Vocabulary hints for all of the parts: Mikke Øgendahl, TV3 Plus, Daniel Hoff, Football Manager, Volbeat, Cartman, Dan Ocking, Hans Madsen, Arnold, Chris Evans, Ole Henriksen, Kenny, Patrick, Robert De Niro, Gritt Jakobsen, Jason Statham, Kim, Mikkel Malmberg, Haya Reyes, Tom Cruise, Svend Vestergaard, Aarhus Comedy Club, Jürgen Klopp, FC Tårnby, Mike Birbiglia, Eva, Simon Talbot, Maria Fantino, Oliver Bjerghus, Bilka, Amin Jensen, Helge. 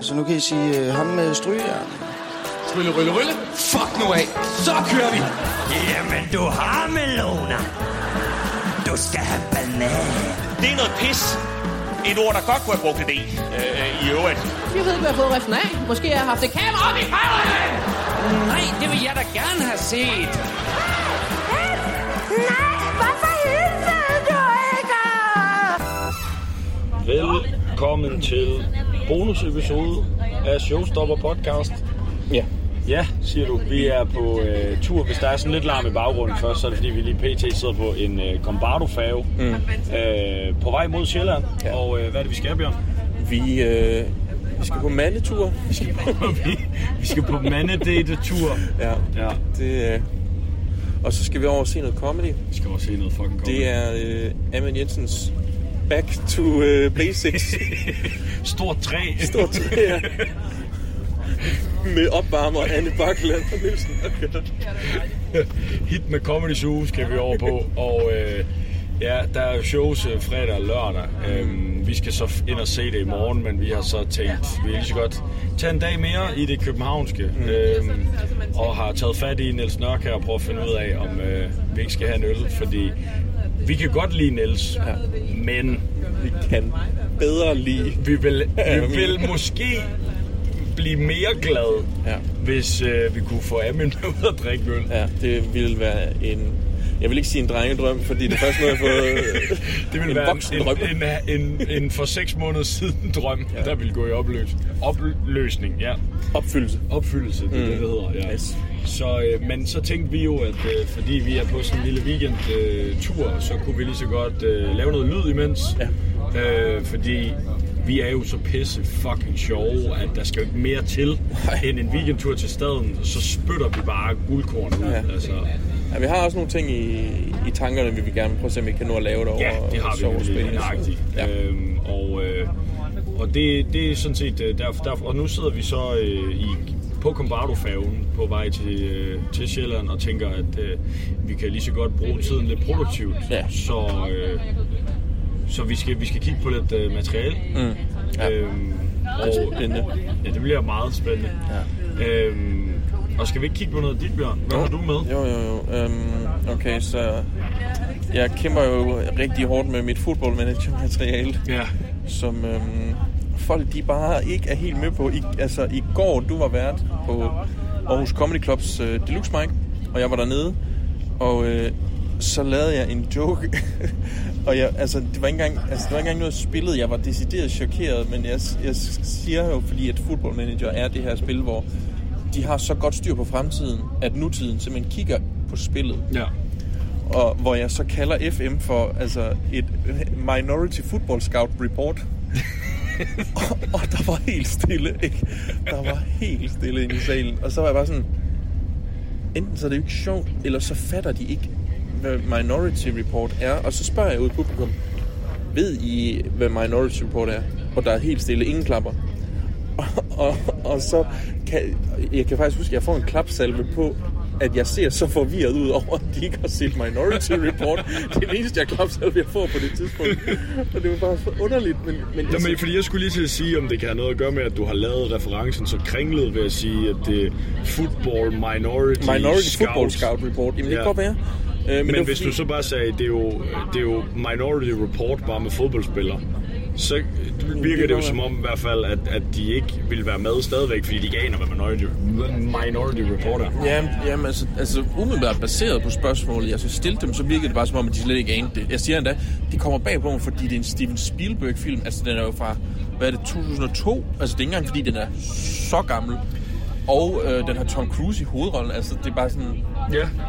Så nu kan I sige ham med strygejern. Trylle, rylle, rylle. Fuck nu af. Så kører vi. Jamen, du har meloner. Du skal have banan. Det er noget pis. Et ord, der godt kunne have brugt det i øvrigt. Jeg ved ikke, hvad jeg har fået resten af. Måske har jeg haft et kamera op i højrene. Nej, det vil jeg da gerne have set. Nej, hvorfor hilsede du ikke? Velkommen til bonusepisode af Showstopper Podcast. Ja. Ja, siger du. Vi er på tur. Hvis der er sådan lidt larm i baggrunden først, så er det fordi, vi lige pt. Sidder på en Kombardo-fave på vej mod Sjælland. Ja. Og hvad er det, vi skal, Bjørn? Vi skal på mandetur. Vi skal på mandedatetur. Ja. Det, og så skal vi over og se noget comedy. Vi skal over og se noget fucking comedy. Det er Amin Jensens Back to Basics. Stort træ, ja. Med opvarmer Anne Barkland og Niels Nørk. Hit med Comedy Zoo skal vi over på. Og ja, der er shows fredag og lørdag. Vi skal så ind og se det i morgen, men vi har så tænkt, vi lige så godt tage en dag mere i det københavnske. Og har taget fat i Niels Nørk her og prøvet at finde ud af, om vi ikke skal have en øl. Fordi vi kan godt lide Niels, men vi kan bedre lide. Vi vil måske blive mere glad, hvis vi kunne få Amin ud at drikke øl. Ja, det ville være en... Jeg vil ikke sige en drengedrøm, fordi det først nu har fået det ville en være voksendrøm. En for 6 måneder siden drøm, der ville gå i opløsning. Ja. Opfyldelse, det er det hedder. Ja. Yes. Så, men så tænkte vi jo, at fordi vi er på sådan en lille weekendtur, så kunne vi lige så godt lave noget lyd imens. Ja. Fordi... Vi er jo så pisse fucking sjove, at der skal ikke mere til end en weekendtur til staden, så spytter vi bare guldkornet ud. Ja. Altså. Ja, vi har også nogle ting i tankerne, vi vil gerne prøve at se, om vi kan nå at lave derovre. Ja, det har vi virkelig. Ja. Og det er sådan set derfor. Og nu sidder vi så på Kombardo-færgen på vej til Sjælland og tænker, at vi kan lige så godt bruge tiden lidt produktivt. Ja. Så vi skal kigge på lidt materiale. Ja. Og spændende. Ja, det bliver meget spændende. Ja. Og skal vi ikke kigge på noget af dit, Bjørn? Hvad har du med? Jo. Okay, så jeg kæmper jo rigtig hårdt med mit Football Manager materiale, som folk de bare ikke er helt med på. I går du var vært på Aarhus Comedy Clubs Deluxe Mic, og jeg var dernede, og så lavede jeg en joke, og jeg, det var ikke engang noget spillet. Jeg var decideret chokeret, men jeg siger jo, fordi at Football Manager er det her spil, hvor de har så godt styr på fremtiden, at nutiden simpelthen kigger på spillet. Ja. Og hvor jeg så kalder FM for et Minority Football Scout Report. og der var helt stille, ikke? Der var helt stille inde i salen. Og så var jeg bare sådan, enten så er det jo ikke sjovt, eller så fatter de ikke, hvad Minority Report er, og så spørger jeg ud i publikum, ved I, hvad Minority Report er? Og der er helt stille, ingen klapper. Og så kan jeg faktisk huske, at jeg får en klapsalve på, at jeg ser så forvirret ud over, at de ikke har set Minority Report. Det er den eneste, jeg klapsalve, jeg får på det tidspunkt. Og det var bare så underligt. Men fordi jeg skulle lige til at sige, om det kan have noget at gøre med, at du har lavet referencen så kringlet ved at sige, at det er Football Minority Scout. Football Scout Report. Jamen det kan godt være. Men hvis fordi... du så bare sagde, det er jo Minority Report bare med fodboldspillere, så virker det jo som om i hvert fald, at de ikke vil være med stadigvæk, fordi de ikke aner, hvad Minority Report er. Jamen altså umiddelbart baseret på spørgsmålet, jeg så stillede dem, så virker det bare som om, at de slet ikke aner det. Jeg siger endda, de kommer bag på mig, fordi det er en Steven Spielberg-film, den er jo fra, hvad er det, 2002? Altså det er ikke engang, fordi den er så gammel. Og den har Tom Cruise i hovedrollen. Altså det er bare sådan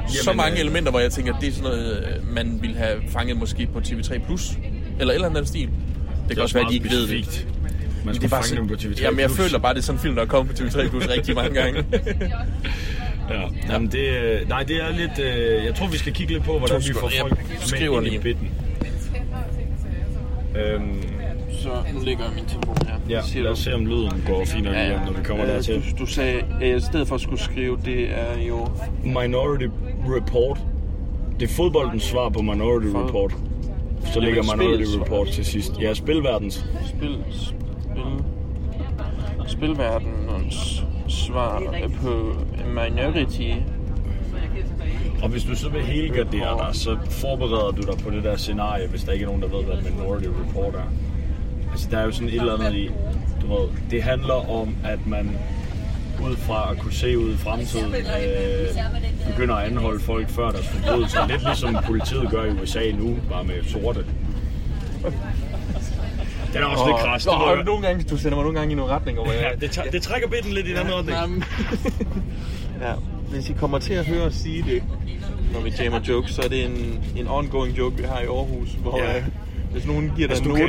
så mange elementer, hvor jeg tænker, at det er sådan noget, man ville have fanget måske på TV3 Plus eller et eller andet stil. Det kan også være, at de ikke ved det. Man skulle fange dem på TV3 Plus. Jamen jeg føler bare, det er sådan en film, der er kommet på TV3 Plus rigtig mange gange. Ja. Jamen det er lidt... jeg tror, vi skal kigge lidt på, hvordan vi får folk med i bitten. Så nu ligger min telefon her. Ja, lad os se, om lyden går fint, når vi kommer dertil. Du sagde, at jeg i stedet for skulle skrive, det er jo... Minority Report. Det er fodboldens svar på Minority Report. Så ligger Minority Report til sidst. Ja, spilverdens. Spil. spilverdenens svar på Minority. Og hvis du så vil helgardere dig, så forbereder du dig på det der scenarie, hvis der ikke er nogen, der ved, hvad Minority Report er. Altså, der er jo sådan et eller andet i, du ved, det handler om, at man ud fra at kunne se ud i fremtiden, begynder at anholde folk før deres forbrydelser. Lidt ligesom politiet gør i USA nu, bare med sorte. Den er også lidt krast. Du sender mig nogle gange i nogle retninger, hvor jeg... det trækker bitten lidt i den anden retning. Ja, hvis I kommer til at høre og sige det, når vi jammer jokes, så er det en ongoing joke, vi har i Aarhus, hvor... Ja. Hvis nogen giver dig en note.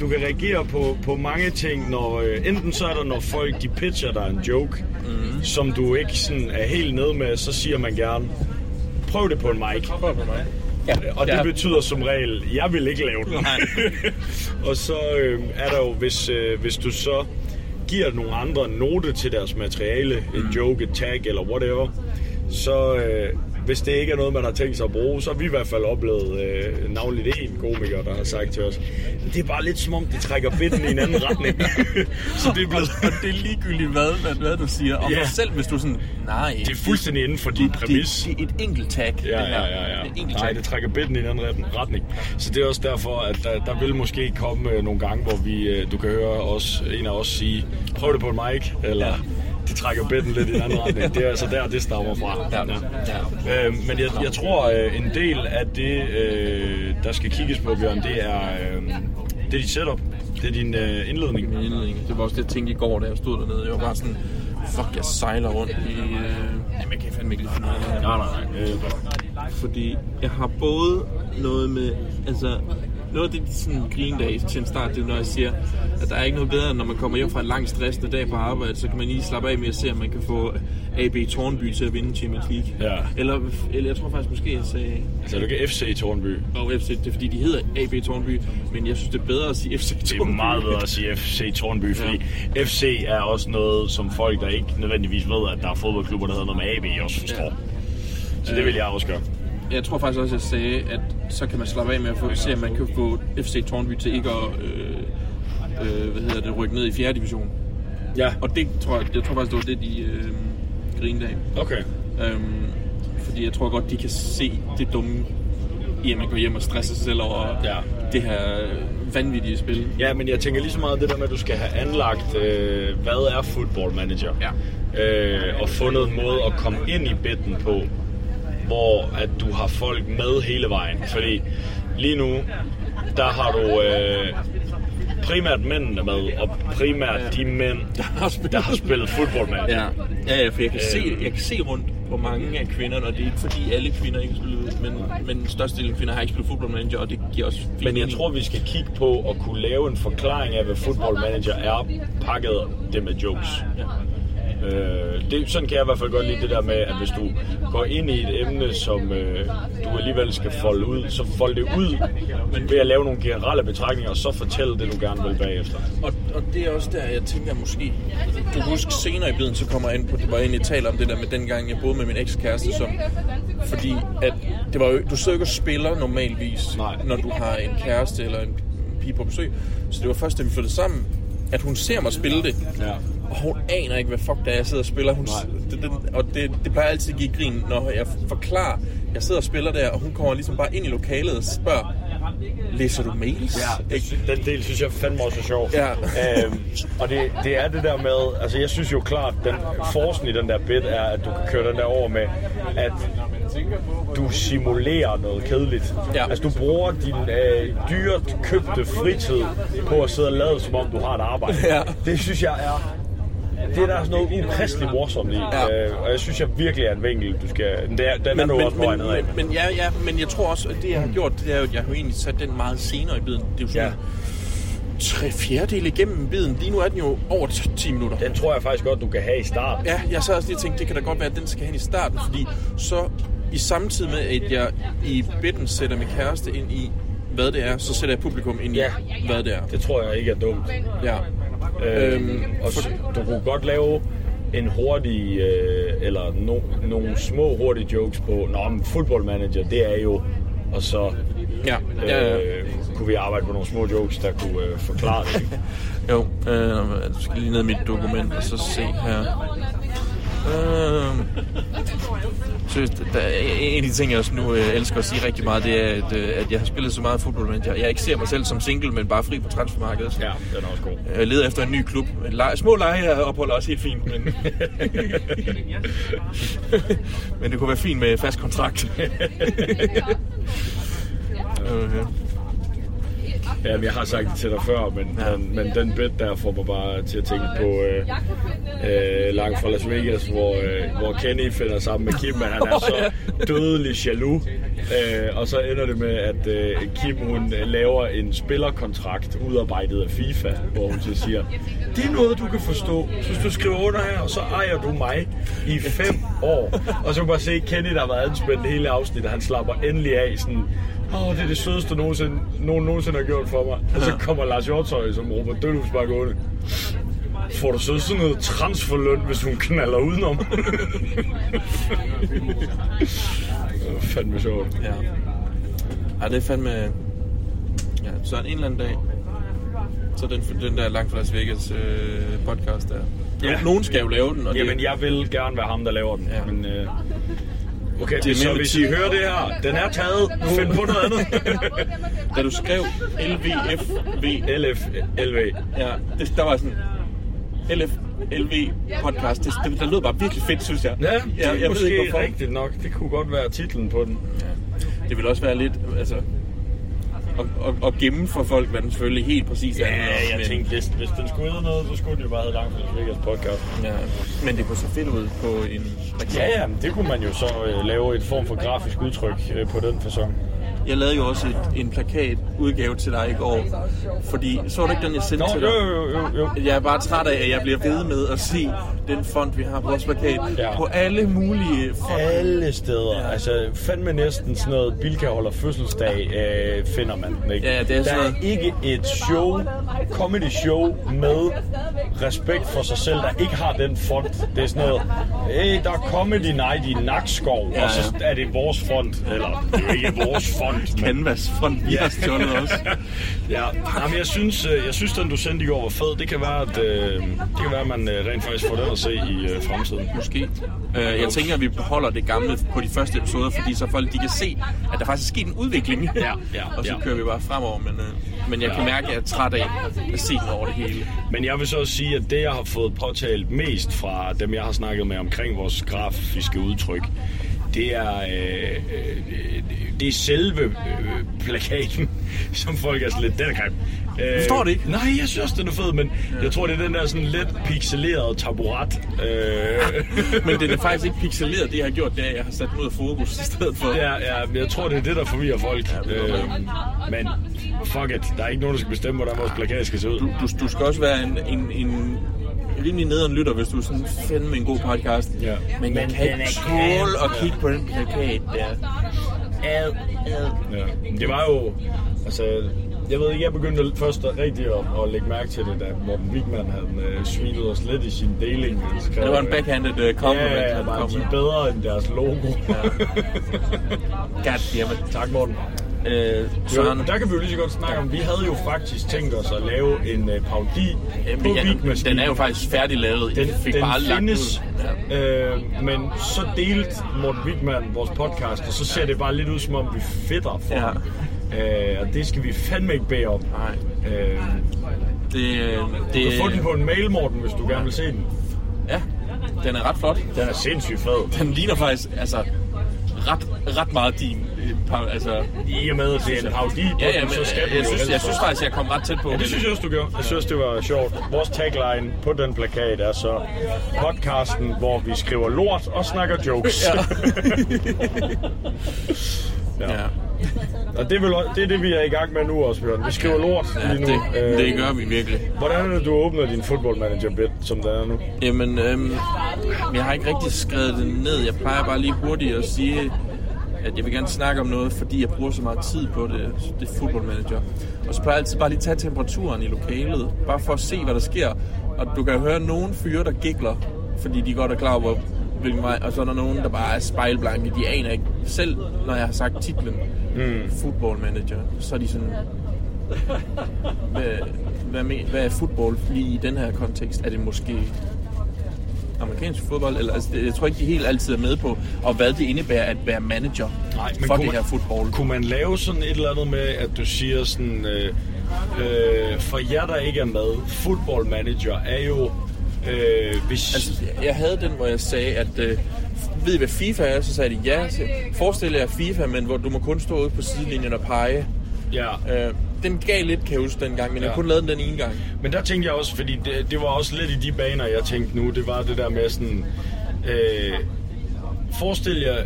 Du kan reagere på mange ting, når enten så er der, når folk de pitcher dig en joke, som du ikke sådan er helt nede med, så siger man gerne, prøv det på en mic. Ja. Og det betyder som regel, jeg vil ikke lave det. Og så er der jo, hvis du så giver nogle andre note til deres materiale, en joke, et tag eller whatever, så... Hvis det ikke er noget, man har tænkt sig at bruge, så har vi i hvert fald oplevet navnligt en komiker, der har sagt til os, det er bare lidt som om, det trækker bitten i en anden retning. Så det er blevet... Og det er ligegyldigt, hvad du siger. Og selv hvis du sådan, nej... Det er fuldstændig inden for din præmis. Det er et enkelt tag. Ja. Nej, det trækker bitten i en anden retning. Så det er også derfor, at der vil måske komme nogle gange, hvor du kan høre en af os sige, prøv det på en mic, eller... Ja. De trækker bitten lidt i den anden retning. Det er altså der, det stammer fra. Ja. Men jeg tror, en del af det, der skal kigges på, Bjørn, det er dit setup. Det er din indledning. Min indledning. Det var også det, jeg tænkte i går, da jeg stod dernede. Jeg var bare sådan, fuck, jeg sejler rundt i... Jamen, jeg kan fandme ikke lide noget. Nej. Fordi jeg har både noget med... Altså, noget af det sådan grindage til en start, det er, når jeg siger, at der er ikke noget bedre, når man kommer hjem fra en lang stressende dag på arbejde, så kan man lige slappe af med at se, om man kan få AB Tårnby til at vinde Champions League. Ja. Eller jeg tror faktisk måske, jeg sagde... Altså er du ikke FC Tårnby? Jo, FC, det er fordi, de hedder AB Tårnby, men jeg synes, det er bedre at sige FC Tårnby. Det er meget bedre at sige FC Tårnby, fordi ja. FC er også noget, som folk, der ikke nødvendigvis ved, at der er fodboldklubber, der hedder noget med AB, også forstår. Ja. Så det vil jeg også gøre. Jeg tror faktisk også, at jeg sagde, at så kan man slappe af med at se, at man kan få FC Tårnby til ikke at rykke ned i 4. division. Ja. Og det tror jeg tror faktisk, det var det, de grinede af. Okay. Fordi jeg tror godt, de kan se det dumme i, at man går hjem og stresser sig selv over det her vanvittige spil. Ja, men jeg tænker lige så meget det der med, at du skal have anlagt, hvad er Football Manager? Ja. Og fundet en måde at komme ind i bitten på, hvor at du har folk med hele vejen. Fordi lige nu, der har du primært mændene med, og primært de mænd, der har spillet Football Manager. Ja, for jeg kan se rundt på mange af kvinderne, og det er ikke fordi alle kvinder ikke har spillet, men størstedelen af kvinder har ikke spillet Football Manager, og det giver også... Men jeg tror, vi skal kigge på at kunne lave en forklaring af, hvad Football Manager er, pakket det med jokes. Ja. Sådan kan jeg i hvert fald godt lide det der med, at hvis du går ind i et emne, som du alligevel skal folde ud, så fold det ud ved at lave nogle generelle betragtninger, og så fortælle det, du gerne vil bagefter. Og det er også der, jeg tænker måske, du husker senere i biden, så kommer jeg ind på, det var egentlig taler om det der med dengang, jeg boede med min ekskæreste, som, fordi at det var jo, du sidder ikke og spiller normalvis, når du har en kæreste eller en pige på besøg, så det var først, da vi flyttede sammen, at hun ser mig spille det. Ja. Og hun aner ikke, hvad fuck det er, jeg sidder og spiller. Det plejer altid at give grin, når jeg forklarer, jeg sidder og spiller der, og hun kommer ligesom bare ind i lokalet og spørger, læser du mails? Ja, den del synes jeg fandme også er sjov. Ja. Og det er det der med, altså jeg synes jo klart, den forsen i den der bit er, at du kan køre den der over med, at du simulerer noget kedeligt. Ja. Altså du bruger din dyrt købte fritid på at sidde og lade, som om du har et arbejde. Ja. Det synes jeg er... Det er der sådan noget ukristelig morsomt i, og jeg synes, jeg virkelig er en vinkel, du skal... Men jeg tror også, at det, jeg har gjort, det er jo, at jeg har egentlig sat den meget senere i biden. Det er jo sådan 3/4 igennem biden. Lige nu er den jo over 10 minutter. Den tror jeg faktisk godt, du kan have i starten. Ja, jeg så også lige tænkt, det kan da godt være, at den skal have i starten, fordi så i samtidig med, at jeg i bitten sætter min kæreste ind i, hvad det er, så sætter jeg publikum ind i, hvad det er. Det tror jeg ikke er dumt. Ja. Du kunne godt lave en hurtig eller nogle små hurtige jokes på, men Football Manager, det er jo, og så kunne vi arbejde på nogle små jokes, der kunne forklare det, ikke? Jo, jeg skal lige ned i mit dokument og så se her. Seriøst, en af de ting, jeg også nu elsker at sige rigtig meget, det er, at jeg har spillet så meget Football Manager. Jeg ikke ser mig selv som single, men bare fri på transfermarkedet. Ja, den er også god. Jeg leder efter en ny klub. Små leje opholder også helt fint, men... men det kunne være fint med fast kontrakt. Okay. Ja, men jeg har sagt det til dig før, men den bet der får mig bare til at tænke på langt fra Las Vegas, hvor Kenny finder sammen med Kim, men han er så dødelig jaloux. Og så ender det med, at Kim, hun laver en spillerkontrakt udarbejdet af FIFA, hvor hun så siger, det er noget, du kan forstå. Hvis du skriver under her, og så ejer du mig i 5 år. Og så kan man bare se Kenny, der har været anspændt hele afsnittet, han slapper endelig af sådan... det er det sødeste, nogen nogensinde har gjort for mig. Og så kommer Lars Hjortøj, som råber dødhusbakke 8. Får du så sådan noget transferløn, hvis hun knalder udenom? Det var fandme sjovt. Ja. Ej, det er fandme... Ja, så en eller anden dag. Så den der langt fra Las Vegas podcast der. Ja. Nogen skal jo lave den. Og jamen, det... jeg vil gerne være ham, der laver den. Ja. Men... Okay, så hvis I hører det her, den er taget. Find på noget andet. Da du skrev LV, ja, det, der var sådan LV podcast, det lød bare virkelig fedt, synes jeg. Ja, det er jeg måske ved ikke, rigtigt nok. Det kunne godt være titlen på den. Ja. Det vil også være lidt, altså... Og gemme for folk, hvad den selvfølgelig helt præcis er. Ja, jeg tænkte, hvis den skulle hedde noget, så skulle den jo bare hedde langt fra Las Vegas podcast. Ja, men det kunne så fedt ud på en... Ja, det kunne man jo så lave et form for grafisk udtryk på den facon. Jeg lavede jo også en plakatudgave til dig i går, fordi så var det ikke den, jeg sendte til dig? Jo. Jeg er bare træt af, at jeg bliver ved med at se den font, vi har på vores plakat, på alle mulige fond. Alle steder. Ja. Altså fandme næsten sådan noget, Bilka holder fødselsdag, finder man den, ikke? Ja, det er sådan noget... Der er ikke et show, comedy show med respekt for sig selv, der ikke har den font. Det er sådan noget, der er comedy night i Nakskov, og så er det vores font, eller det er ikke vores font. Canvasfronten, vi har stjålet også. Ja, jamen, jeg synes den du sendte i går var fed. Det kan være, at man rent faktisk får den at se i fremtiden. Måske. Jeg tænker, at vi beholder det gamle på de første episoder, fordi så folk de kan se, at der faktisk er sket en udvikling. Ja. Og så kører vi bare fremover, men jeg kan mærke, at jeg er træt af at se over det hele. Men jeg vil så også sige, at det jeg har fået påtalt mest fra dem, jeg har snakket med omkring vores grafiske udtryk, det er selve plakaten, som folk er sådan lidt, den er grim. Forstår det ikke? Nej, jeg synes, den er fed, men jeg tror, det er den der sådan lidt pixelerede taburet. Men den er faktisk ikke pixeleret, det jeg har gjort, det er, jeg har sat noget fokus i stedet for. Ja, jeg tror, det er det, der forvirrer folk. Men fuck it, der er ikke nogen, der skal bestemme, hvordan vores plakat skal se ud. Du skal også være en rimelig nederen lytter, hvis du er sådan fandme en god podcast. Ja. Men jeg kan ikke tåle at kigge på den plakat der. Ja. Det var jo... Altså, jeg ved ikke, jeg begyndte først rigtig at lægge mærke til det, da Morten Wigman havde svinede os lidt i sin deling. Skrev, det var en backhanded compliment. Ja, bare de bedre end deres logo. Goddammit. Tak, Morten. Søren. Der kan vi jo lige så godt snakke om, vi havde jo faktisk tænkt os at lave en parodi på Wigmans. Den er jo faktisk færdiglavet. Den bare findes, men så delte Morten Wigman vores podcast, og så ser det bare lidt ud, som om vi fedter for ham. Og det skal vi fandme ikke bede om. Nej. Du kan få den på en mail, Morten, hvis du gerne vil se den. Ja, den er ret flot. Den er sindssygt fed. Den ligner faktisk altså ret meget din. Altså, i og med at det er en havdi, så skal du jeg synes faktisk, jeg kom ret tæt på. Ja, det synes jeg også, du gjorde. Jeg synes, det var sjovt. Vores tagline på den plakat er så podcasten, hvor vi skriver lort og snakker jokes. Ja. Og det er det, vi er i gang med nu også, Bjørn. Vi skriver lort lige nu. Det gør vi virkelig. Hvordan er det, du åbner din Football Manager-bit, som der er nu? Jamen, jeg har ikke rigtig skrevet det ned. Jeg plejer bare lige hurtigt at sige... at jeg vil gerne snakke om noget, fordi jeg bruger så meget tid på det, det Football Manager. Og så plejer jeg altid bare lige at tage temperaturen i lokalet, bare for at se, hvad der sker. Og du kan høre nogen fyre, der gikler, fordi de godt er klar over, hvilken vej. Og så er der nogen, der bare er spejlblanke. De aner ikke selv, når jeg har sagt titlen Football Manager. Så er de sådan, Hvad er football lige i den her kontekst? Er det måske amerikansk fodbold? Eller, altså, jeg tror ikke, de helt altid er med på, og hvad det indebærer at være manager. Nej, for det her football. Kunne man lave sådan et eller andet med, at du siger sådan, for jer, der ikke er med, football manager er jo... hvis... Altså, jeg havde den, hvor jeg sagde, at... ved I, hvad FIFA er? Så sagde de ja. Forestil jer FIFA, men hvor du må kun stå ude på sidelinjen og pege. Ja. Den gav lidt, kan jeg huske, dengang, men jeg kun lavede den ene gang. Men der tænkte jeg også, fordi det var også lidt i de baner, jeg tænkte nu. Det var det der med sådan... forestil jer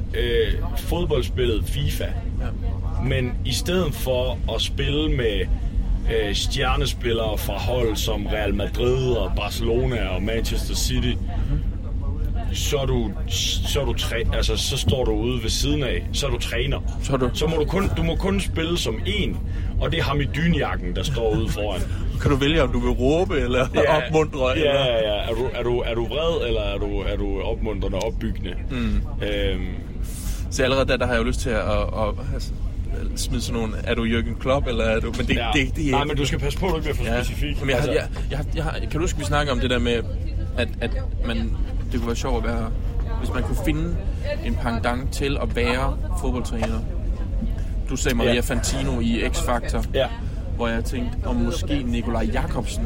fodboldspillet FIFA, men i stedet for at spille med... stjernespillere fra hold som Real Madrid og Barcelona og Manchester City, så står du ude ved siden af, så er du træner. Så må du må kun spille som én, og det er ham i dynjakken, der står ude foran. Kan du vælge, om du vil råbe eller opmuntre? Ja, eller? Ja. Er du vred, eller er du opmuntrende og opbyggende? Så allerede der har jeg jo lyst til at smide sådan nogle, er du Jürgen Klopp, eller er du... Men det, det er... Nej, men du skal passe på, at du ikke bliver for specifik. Men jeg kan du huske, vi snakker om det der med, at man, det kunne være sjovt at være... Hvis man kunne finde en pendant til at være fodboldtræner. Du sagde Maria Fantino i X-Factor, hvor jeg tænkte, om måske Nikolaj Jakobsen.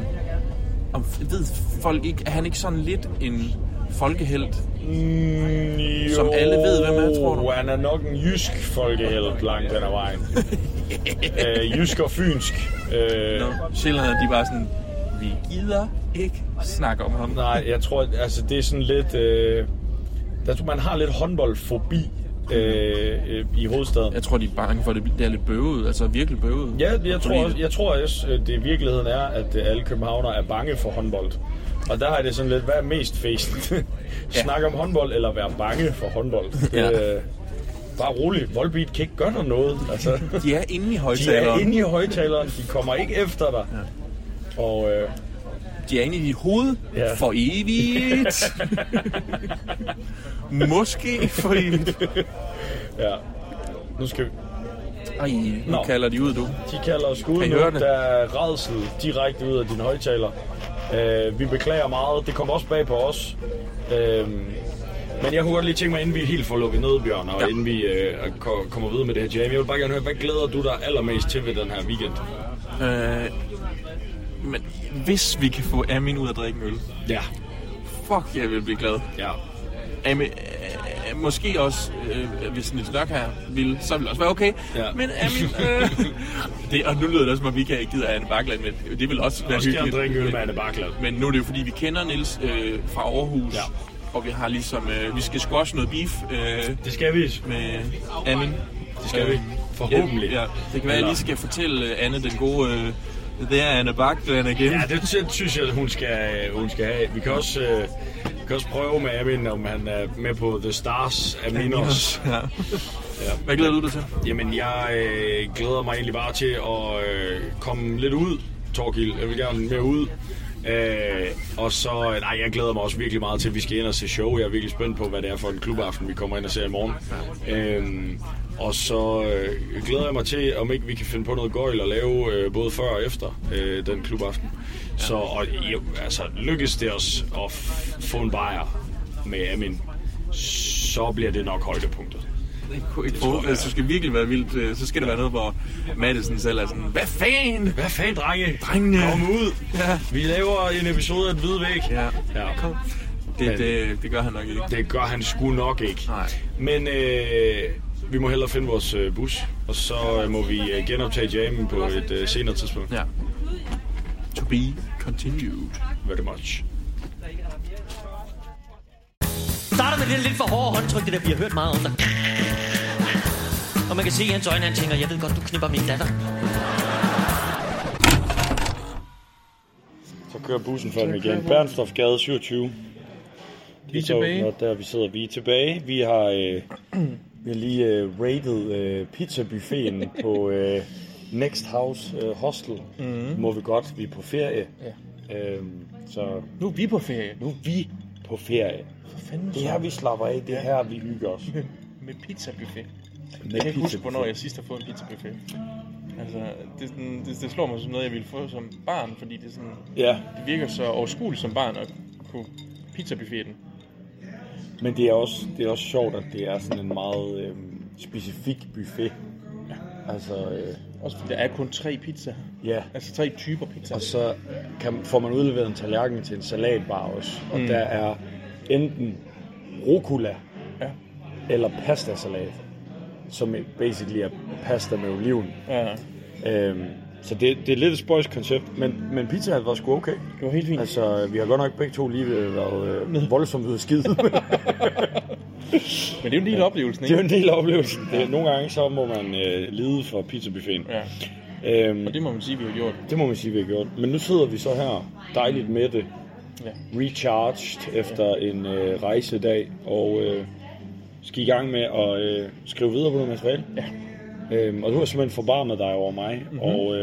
Om, ved folk ikke, er han ikke sådan lidt en folkehelt? Som alle ved, hvem er, tror du? Han er nok en jysk folkehelt langt den af vejen. Jysk og fynsk. Sjællandere, de bare sådan, vi gider ikke snakke om ham. Nej, jeg tror, altså det er sådan lidt... jeg tror, man har lidt håndboldfobi i hovedstaden. Jeg tror, de er bange for, at det er lidt bøvet, altså virkelig bøvet. Ja, jeg tror også, det i virkeligheden er, at alle københavnere er bange for håndbold. Og der har det sådan lidt, hvad er mest fæsen? Snak om håndbold eller være bange for håndbold? Bare roligt. Volbeat kan ikke gøre dig noget. Altså, de er inde i højtaleren. De kommer ikke efter dig. Ja. Og, de er inde i dit hoved for evigt. Måske for evigt. Ja. Nu skal vi... Ej, nu kalder de ud, du. De kalder os ud nu. Der er rædsel direkte ud af din højtaler. Vi beklager meget. Det kommer også bag på os. Men jeg kunne godt lige tænke mig, inden vi helt får lukket ned, Bjørn, og inden vi kommer videre med det her jam. Jeg vil bare gerne høre, hvad glæder du dig allermest til ved den her weekend? Men hvis vi kan få Amin ud at drikke en øl. Ja. Fuck, jeg vil blive glad. Ja. Amin, måske også, hvis Niels Nørk her ville, så ville det også være okay. Ja. Men Amin... det, og nu lyder det også, at vi kan ikke gider Anne Barkland, men det vil også være også hyggeligt. Også gerne med Anne Barkland. Men nu er det jo, fordi vi kender Niels fra Aarhus, og vi har ligesom... vi skal squashe noget beef. Det skal vi. Med Amin. Det skal vi. Forhåbentlig. Ja, det kan være, at jeg lige skal fortælle Anne den gode... det er Anne Barkland igen. Ja, det synes jeg, hun skal have. Vi kan også... Jeg kan også prøve med Amin, om han er med på The Stars Aminos. Ja. Hvad glæder du dig til? Jamen, jeg glæder mig egentlig bare til at komme lidt ud, Torgild. Jeg vil gerne mere ud. Og så... Nej, jeg glæder mig også virkelig meget til, at vi skal ind og se show. Jeg er virkelig spændt på, hvad det er for en klubaften, vi kommer ind og ser i morgen. Og så glæder jeg mig til, om ikke vi kan finde på noget gøjl at lave, både før og efter den klubaften. Så lykkes det os at få en bajer med Amin, så bliver det nok højdepunktet. Det kunne ikke prøve. Altså, det skal virkelig være vildt. Så skal det være noget, hvor Madsen selv er sådan, hvad fanden, drenge, kom ud. Ja. Vi laver en episode af et hvidvæg. Ja. Kom. Det gør han nok ikke. Det gør han sgu nok ikke. Nej. Men vi må hellere finde vores bus, og så må vi genoptage jammen på et senere tidspunkt. Ja. To be continued. Very much. Starter med det lidt for hårde håndtryk, det der vi har hørt meget om dig. Og man kan se i hans øjne, han tænker, jeg ved godt, du knipper min datter. Så kører bussen for dem igen. Bernstorffgade 27. Vi er tilbage. Og der vi sidder, vi er tilbage. Vi har, lige rated pizzabuffeten på... Next House Hostel. Må vi godt, vi er på ferie. Ja. Så nu er vi på ferie. Det her vi slapper af, det her vi hygger os. Med pizzabuffet. Jeg kan ikke huske, hvornår jeg sidst har fået en pizzabuffet. Altså, det slår mig som noget, jeg ville få som barn, fordi det, sådan, det virker så overskueligt som barn at kunne pizzabuffeten. Men det er også sjovt, at det er sådan en meget specifik buffet. Ja. Altså, også fordi der er kun 3 pizzaer. Ja. Altså 3 typer pizzaer. Og så får man udleveret en tallerken til en salatbar også. Og der er enten rucola eller pastasalat, som basically er pasta med oliven. Ja. Så det er lidt et spøjs koncept, men pizzaen var sgu okay. Det var helt fint. Altså, vi har godt nok begge to lige været voldsomt ved at skide. Men det er jo en del af oplevelsen, ikke? Det er jo en del af oplevelsen. Ja. Nogle gange så må man lide fra pizzabuffeten. Ja. Og det må man sige, vi har gjort. Det må man sige, vi har gjort. Men nu sidder vi så her dejligt med det. Ja. Recharged efter en rejsedag. Og skal i gang med at skrive videre på noget materiale. Ja. Og du har simpelthen forbarmet dig over mig, og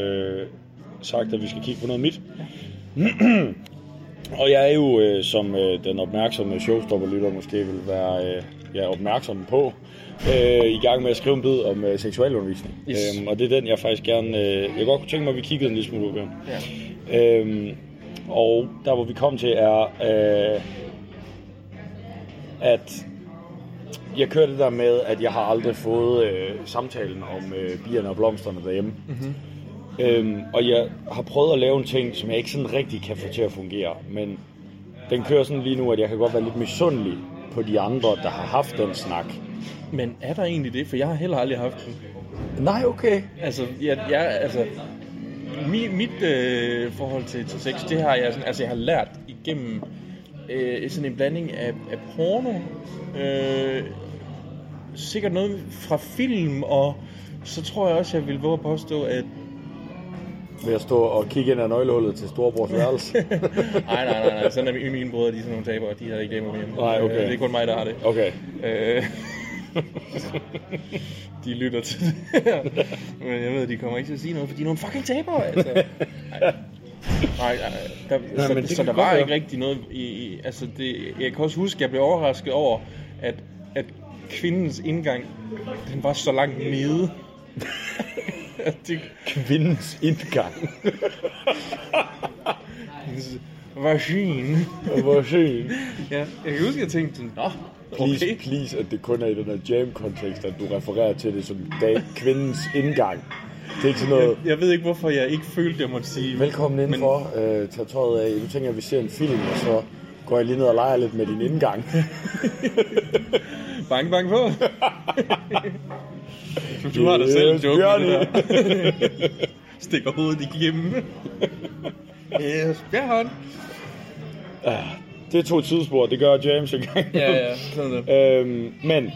sagt, at vi skal kigge på noget mit. Ja. Og jeg er jo, som den opmærksomme showstopper-lytter måske vil være opmærksom på, i gang med at skrive en bid om seksualundervisning. Yes. Og det er den, jeg faktisk gerne... jeg godt kunne tænke mig, at vi kiggede en lille smule på. Ja. Og der, hvor vi kom til, er, at... Jeg kører det der med, at jeg har aldrig fået samtalen om bierne og blomsterne derhjemme. Mm-hmm. Og jeg har prøvet at lave en ting, som jeg ikke sådan rigtig kan få til at fungere. Men den kører sådan lige nu, at jeg kan godt være lidt misundelig på de andre, der har haft den snak. Men er der egentlig det? For jeg har heller aldrig haft den. Nej, okay. Altså, mit forhold til sex, det har jeg sådan, altså jeg har lært igennem... sådan en blanding af porno, sikkert noget fra film, og så tror jeg også, jeg vil våge at påstå, at... Vil jeg stå og kigge ind ad nøglehullet til storebrors værelse? Nej, sådan er mine brødre, de er sådan nogle tabere, de har ikke det med hjemme. Nej, okay. Det er kun mig, der har det. Okay. De lytter til det her, men jeg ved, de kommer ikke til at sige noget, for de er nogle fucking tabere, altså. Nej, der var ikke rigtig noget i altså det, jeg kan også huske, jeg blev overrasket over, at kvindens indgang, den var så langt nede. Det, kvindens indgang. Vagin. Ja, jeg kan huske, jeg tænkte, nå, okay. Please, at det kun er i den her jam-kontekst, at du refererer til det som kvindens indgang. Det er ikke sådan noget... Jeg ved ikke, hvorfor jeg ikke følte, jeg måtte sige... Velkommen indenfor, men... tag tøjet af. Nu tænker jeg, vi ser en film, og så går jeg lige ned og leger lidt med din indgang. Bang, bang på. Du har dig selv joken med det der. Stikker hovedet igennem. Yes, Bjørn. Det tog et tidsspor, det gør James engang. Ja, sådan det. Men...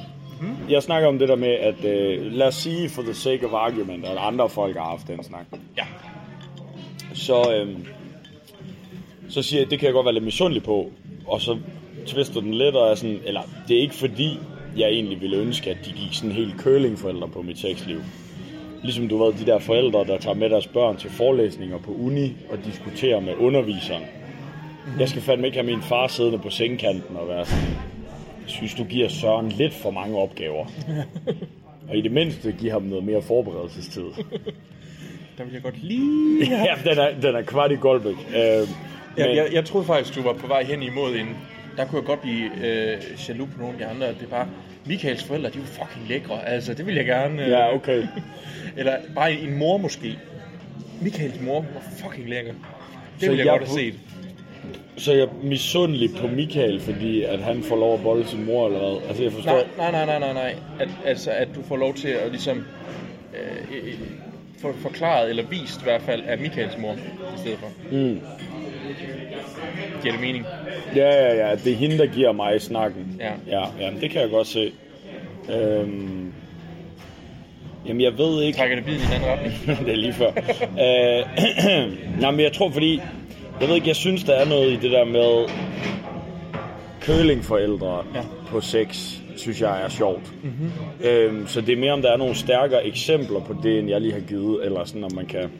Jeg snakker om det der med, at lad os sige for the sake of argument, at andre folk har haft den snak. Ja. Så siger jeg, det kan jeg godt være lidt misundelig på, og så twister den lidt og er sådan, eller det er ikke fordi, jeg egentlig ville ønske, at de gik sådan helt curlingforældre på mit sexliv. Ligesom du ved, de der forældre, der tager med deres børn til forelæsninger på uni og diskuterer med underviseren. Jeg skal fandme ikke have min far siddende på sengekanten og være sådan... synes, du giver Søren lidt for mange opgaver. Og i det mindste giver ham noget mere forberedelsestid. Der vil jeg godt lide... Ja, den er kvart i Goldbæk. Jeg troede faktisk, du var på vej hen imod en... Der kunne jeg godt blive jaloux på nogle af de andre. Det er bare, Michaels forældre, de er jo fucking lækre. Altså, det vil jeg gerne... Ja, okay. Eller bare en mor måske. Michaels mor var fucking lækker. Det ville jeg godt have set. Så jeg er misundelig på Michael, fordi at han får lov at bolle sin mor eller hvad? Altså, jeg forstår... Nej. At du får lov til at ligesom forklaret eller vist i hvert fald af Michaels mor i stedet for. Giver det mening? Ja. Det er hende, der giver mig snakken. Ja, det kan jeg godt se. Jamen, jeg ved ikke... Trækker det biden i den anden retning? Det er lige før. Nej, men jeg tror, fordi... Jeg ved ikke, jeg synes, der er noget i det der med curlingforældre på sex, synes jeg er sjovt. Mm-hmm. Så det er mere, om der er nogle stærkere eksempler på det, end jeg lige har givet, eller sådan, om man kan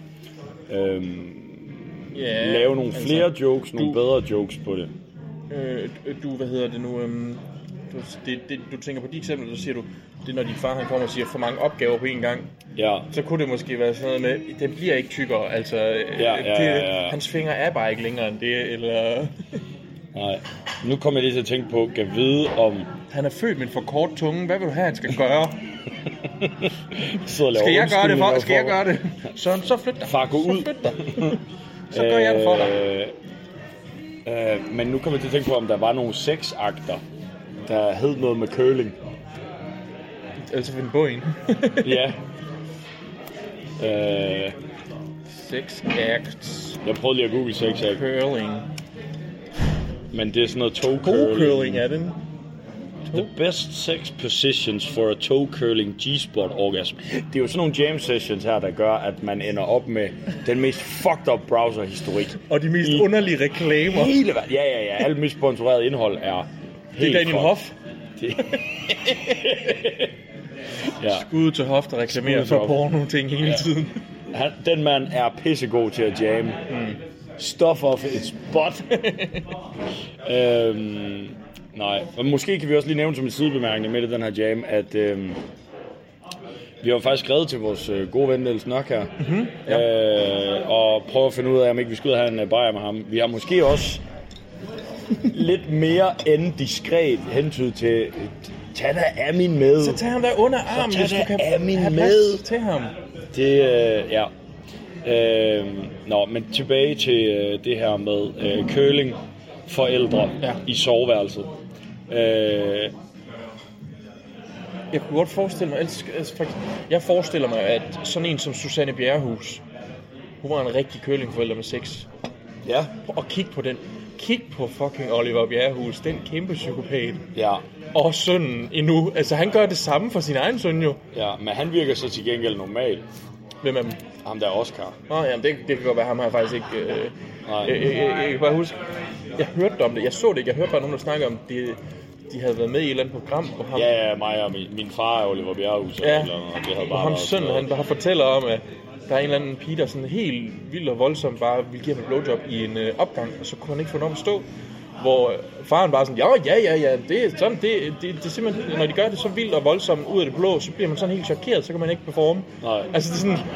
lave nogle flere jokes, nogle bedre jokes på det. Du tænker på de eksempler, så siger du, det når din far han kommer og siger for mange opgaver på en gang, ja, så kunne det måske være sådan noget med, det bliver ikke tykkere, altså ja. Hans fingre er bare ikke længere end det, eller... Nej, nu kommer jeg lige til at tænke på, kan vide om... Han er født med en for kort tunge, hvad vil du have, han skal gøre? Skal jeg gøre det? Så flyt dig. Far, gå ud. Så gør jeg det for dig. Men nu kommer jeg til at tænke på, om der var nogle sexakter, der hed noget med curling. Altså finde på en. Ja. Sexacts. Jeg prøvede lige at google sexact. Curling. Men det er sådan noget toe curling er det. The best sex positions for a toe curling G-spot orgasm. Det er jo sådan nogle jam sessions her, der gør, at man ender op med den mest fucked up browser historik. Og de mest underlige reklamer. Hele verden. Ja. Alt mest sponsoreret indhold er helt Daniel Hoff. Ja. Skud til Hoff, der reklamerer for porno ting hele tiden. Den mand er pissegod til at jamme. Mm. Stuff off its butt. Nej, og måske kan vi også lige nævne som en sidebemærkning midt i den her jam, at vi har faktisk skrevet til vores gode ven Niels Nørk her, og prøve at finde ud af, om ikke vi skal ud og have en bajer med ham. Vi har måske også lidt mere end diskret hentyd til, tag da Amin med. Så tag ham der under armen, hvis du kan have plads til ham. Det, ja. Nå, men tilbage til det her med curling forældre i soveværelset. Jeg kunne godt forestille mig, jeg forestiller mig, at sådan en som Susanne Bjerrehus, hun var en rigtig curlingforælder med sex. Ja. Og kig på den. Kig på fucking Oliver Bjerghus, den kæmpe psykopat. Ja. Og sønnen endnu. Altså, han gør det samme for sin egen søn jo. Ja, men han virker så til gengæld normal. Hvem er dem? Ham der er Oscar. Nå, jamen det kan godt være, ham har jeg faktisk ikke... jeg kan bare huske, jeg hørte om det. Jeg så det ikke. Jeg hørte bare nogen, der snakkede om det. De havde været med i et eller andet program. Og ham... Ja, mig og min far er Oliver Bjerghus. Ja, og ham søn, han bare fortæller om, at der er en eller anden pige, der sådan helt vild og voldsom bare ville give ham et blowjob i en opgang, og så kunne han ikke få noget at stå. Hvor faren bare sådan, ja, det er sådan, det er simpelthen, når de gør det så vildt og voldsomt ud af det blå, så bliver man sådan helt chokeret, så kan man ikke performe. Nej. Altså det er sådan,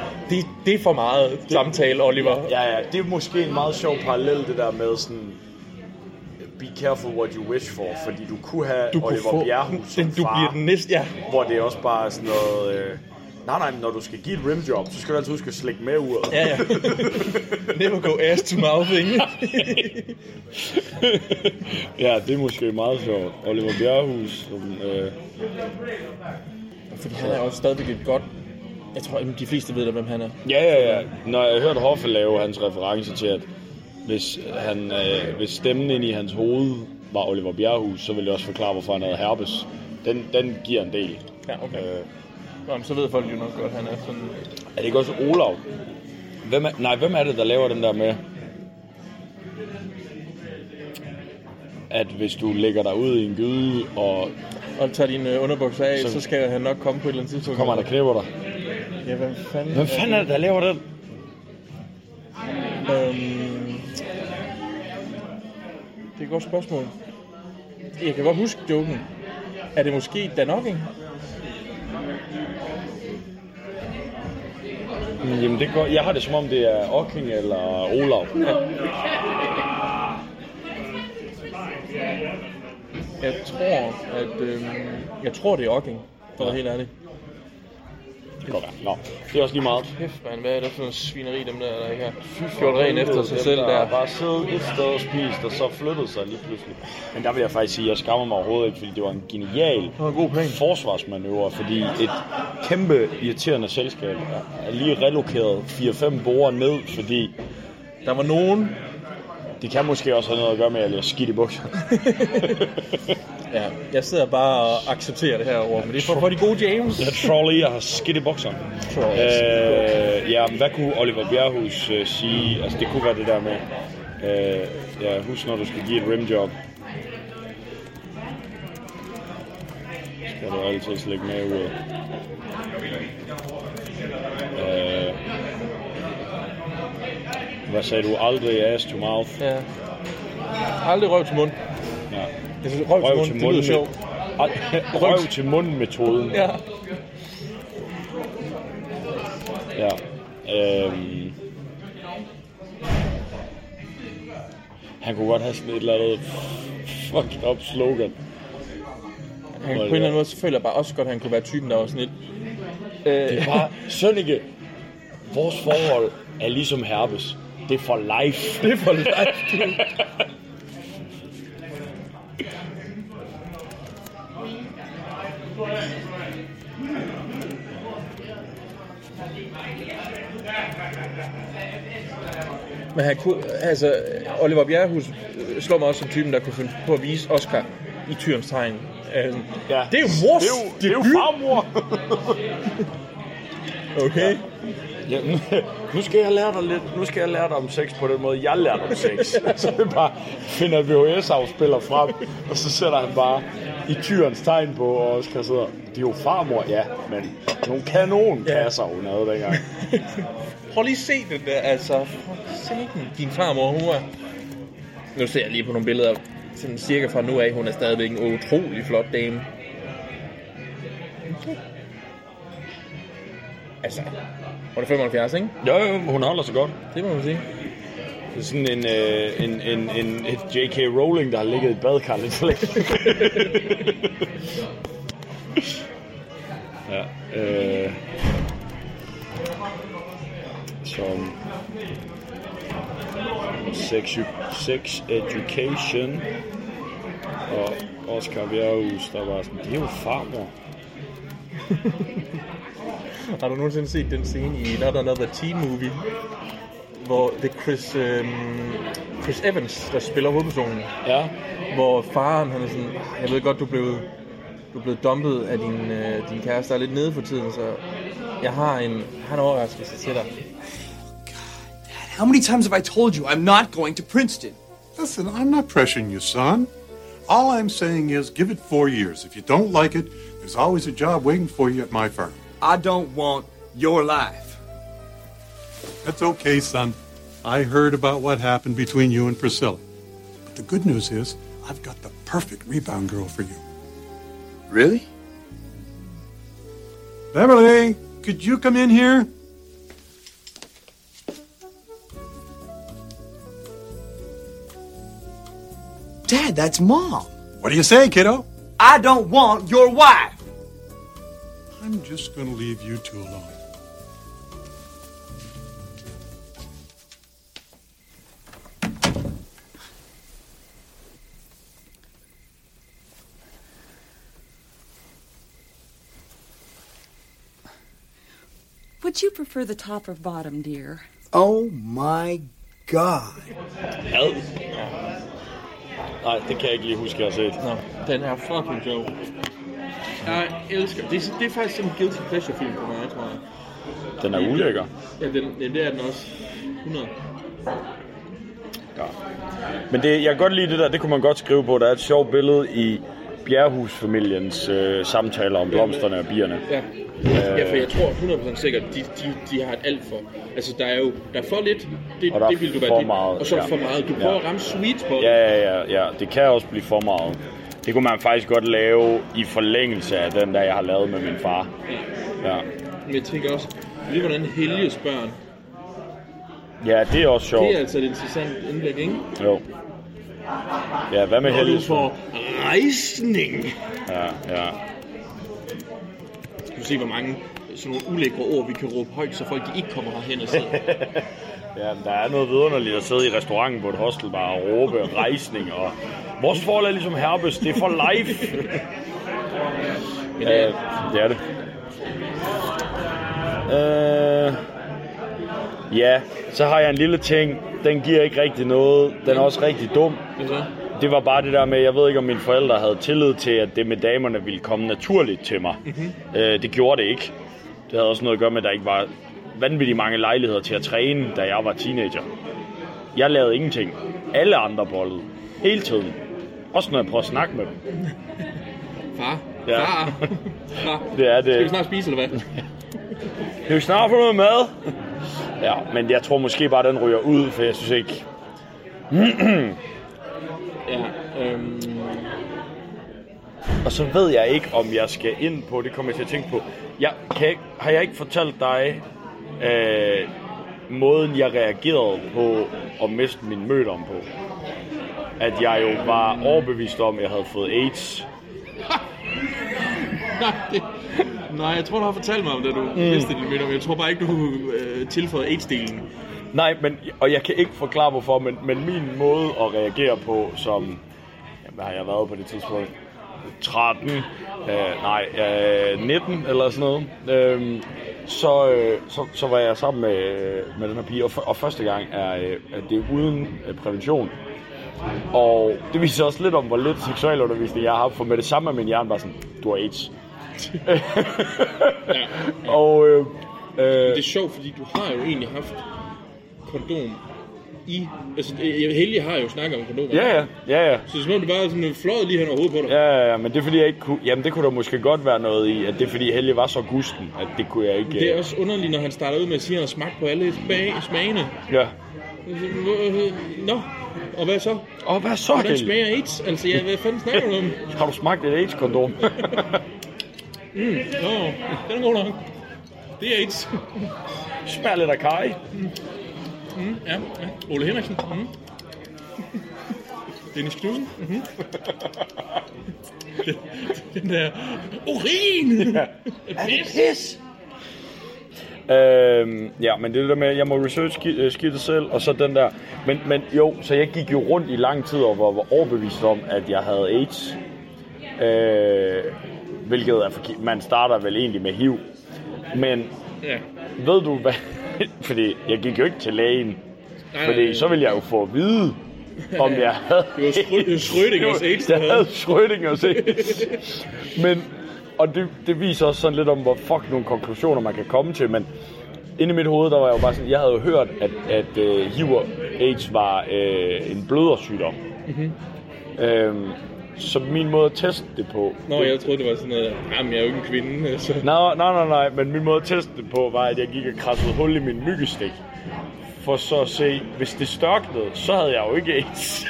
det er for meget det, samtale, Oliver. Ja, det er måske en meget sjov parallel, det der med sådan, be careful what you wish for, fordi du kunne have du Oliver kunne Bjerghus som du far, bliver den næste, hvor det også bare er sådan noget... Nej, når du skal give et rimjob, så skal du altid huske at slække med uret. Ja. Never go ass to mouth, ikke? Ja, det er måske meget sjovt. Oliver Bjerghus. Fordi han er også stadigvæk et godt... Jeg tror, de fleste ved, hvem han er. Ja. Når jeg hørte Hoffe lave hans reference til, at hvis stemmen inde i hans hoved var Oliver Bjerghus, så ville jeg også forklare, hvorfor han havde herpes. Den giver en del. Ja, okay. Jamen, så ved folk jo nok godt, han er sådan... Er det ikke også Olav? Hvem er det, der laver den der med? At hvis du lægger dig ud i en gyde og tager dine underbukser af, så skal han nok komme på et eller andet tidspunkt. Så kommer han og knæber dig. Ja, hvem fanden er det, der laver den? Det er et godt spørgsmål. Jeg kan godt huske joken. Er det måske Dan Ocking? Jamen det går. Jeg har det som om det er Ocking eller Olav. Jeg tror det er Ocking. For helt ærligt. Det går da. Nå, det er også lige meget. Kæft mand, hvad er det for noget svineri dem der ikke har gjort rent efter sig selv der. Bare siddet et sted og spist og så flyttede sig lige pludselig. Men der vil jeg faktisk sige, at jeg skammer mig overhovedet ikke, fordi det var en genial forsvarsmanøvre, fordi et kæmpe irriterende selskab er lige relokeret 4-5 borer ned, fordi der var nogen. Det kan måske også have noget at gøre med, at jeg er skidt i bukser. Ja, jeg sidder bare og accepterer det her over, men det er for de gode James. Jeg troller, jeg har skidt i bukser. Ja, hvad kunne Oliver Bjerghus sige? Altså, det kunne være det der med, husk, når du skal give et rimjob. Skal du altid slække med ud. Hvad sagde du? Aldrig ass to mouth. Ja. Aldrig røv til mund. Ja. Røv til mund, det lyder sjovt. Røv til munden-metoden. Ja. Ja. Han kunne godt have sådan et eller andet fucked up slogan. Han på en eller anden måde, så føler jeg bare også godt, at han kunne være typen, der var sådan et... Det er bare... Sønneke, vores forhold er ligesom herpes. Det er for life. Det er for life. Men han kunne, altså, Oliver Bjerghus slår mig også som typen, der kunne finde på at vise Oscar i Tyrens Tegn. Ja. Det er jo mors! Det er jo farmor! Okay. Ja. Ja, nu skal jeg lære dig om sex på den måde, jeg lærte om sex. Så det bare finder VHS-afspiller frem, og så sætter han bare i Tyrens Tegn på, og Oscar sidder, det er jo farmor, ja, men nogle kanonkasser, hun havde dengang. Prøv lige se den der, altså. Prøv lige se den. Din farmor, hun er... Nu ser jeg lige på nogle billeder, sådan cirka fra nu af, hun er stadigvæk en utrolig flot dame. Okay. Altså, hun er 75, ikke? Jo, hun holder sig godt. Det må man sige. Det er sådan en J.K. Rowling, der har ligget i et badkar lidt for længe. Ja, som sex education og Oscar Bjerghus, der var sådan, det er jo farmor. Har du nogensinde set den scene i Not Another Teen Movie, hvor det er Chris Evans, der spiller hovedpersonen, ja, hvor faren, han er sådan, jeg ved godt, du er blevet dumpet af din kæreste, der er lidt nede for tiden, så jeg har en overraskelse til dig. How many times have I told you I'm not going to Princeton? Listen, I'm not pressuring you, son. All I'm saying is give it 4 years. If you don't like it, there's always a job waiting for you at my firm. I don't want your life. That's okay, son. I heard about what happened between you and Priscilla. But the good news is I've got the perfect rebound girl for you. Really? Beverly, could you come in here? Dad, that's Mom. What do you say, kiddo? I don't want your wife. I'm just going to leave you two alone. Would you prefer the top or bottom, dear? Oh, my God. Nej, det kan jeg ikke lige huske, jeg har set. Nå, den er fucking sjov. Jeg elsker. Det er faktisk sådan en guilty pleasure film for mig, tror jeg. Den er ulækker. Ja, det er den også. 100. Ja. Men det, jeg kan godt lide det der, det kunne man godt skrive på. Der er et sjovt billede i Bjerrehus-familiens samtaler om blomsterne og bierne. Ja. Ja, for jeg tror 100% sikkert, de har et alt for. Altså, der er for lidt, det vil du være dit, og så er det for meget. Du prøver at ramme sweet spot. Ja, det kan også blive for meget. Det kunne man faktisk godt lave i forlængelse af den, der jeg har lavet med min far. Ja. Men jeg tænker også, lige hvordan Helges børn. Ja, det er også sjovt. Det er altså et interessant indlæg, ikke? Jo. Ja, hvad med Helges børn? Når du får rejsning. Ja. Du se, hvor mange sådan nogle ulækre ord, vi kan råbe højt, så folk de ikke kommer herhen og sidder. Ja, der er noget vidunderligt at sidde i restauranten på et hostel bare og råbe rejsning. Og vores forhold er ligesom herpes, det er for life. Ja, det er det. Ja, så har jeg en lille ting. Den giver ikke rigtig noget. Den er også rigtig dum. Det var bare det der med, jeg ved ikke om mine forældre havde tillid til, at det med damerne ville komme naturligt til mig. Mm-hmm. Det gjorde det ikke. Det havde også noget at gøre med, at der ikke var vanvittigt mange lejligheder til at træne, da jeg var teenager. Jeg lavede ingenting. Alle andre bollede. Hele tiden. Også når jeg prøver at snakke med dem. Far. Det er det. Skal vi snart spise, eller hvad? Skal vi snart få noget mad? Ja, men jeg tror måske bare, den ryger ud, for jeg synes ikke... Ja, Og så ved jeg ikke, om jeg skal ind på, det kommer jeg til at tænke på. Har jeg ikke fortalt dig måden, jeg reagerede på at miste min mødom på? At jeg jo var overbevist om, at jeg havde fået AIDS. Nej, jeg tror, du har fortalt mig om det, du mistede din mødom. Jeg tror bare ikke, du tilføjede AIDS-delen. Nej, men, og jeg kan ikke forklare, hvorfor, men min måde at reagere på, som... Hvad har jeg været på det tidspunkt? 13, 19 eller sådan noget. Så var jeg sammen med den her pige, og første gang er at det er uden prævention. Og det viser også lidt om, hvor lidt seksualundervisning jeg har haft, for med det samme af min hjerne bare sådan, du har AIDS. Ja. Og, det er sjovt, fordi du har jo egentlig haft kondom. Altså, Helge har jo snakket om kondomer. Ja. Så sådan du bare sådan fløjet lige hen over hovedet på dig. Ja, men det er fordi jeg ikke kunne... Jamen det kunne der måske godt være noget i, at det er fordi Helge var så gusten, at det kunne jeg ikke... Det er også underligt, når han starter ud med at sige, at han smagte på alle smagene. Ja. Nå, og hvad så? Og hvad så, Helge? Hvordan smager AIDS? Altså, ja, hvad fanden snakker du om? Har du smagt et AIDS-kondom? Den er god nok. Det er AIDS. Smager lidt af kaj. Ja. Ole Henriksen. Dennis Knudsen. Den der... Urin! Ja. Er det pis? Ja, men det der med, jeg må research skidtet selv, og så den der... Men jo, så jeg gik jo rundt i lang tid og var overbevist om, at jeg havde AIDS. Hvilket er forkert. Man starter vel egentlig med HIV. Men ved du hvad... Fordi jeg gik jo ikke til lægen. Nej. Så ville jeg jo få at vide, om jeg havde... Det var Schrödingers AIDS. Jeg havde Schrödingers AIDS. Men, og det viser også sådan lidt om, hvor fuck nogle konklusioner man kan komme til. Men inde i mit hoved, der var jeg jo bare sådan... Jeg havde jo hørt, at HIV og AIDS var en blødersygdom. Så min måde at teste det på... jeg troede, det var sådan noget... Jamen, jeg er jo ikke en kvinde, altså... Nej, men min måde at teste det på var, at jeg gik og kradsede hul i min myggestik. For så at se, hvis det størknede, så havde jeg jo ikke AIDS.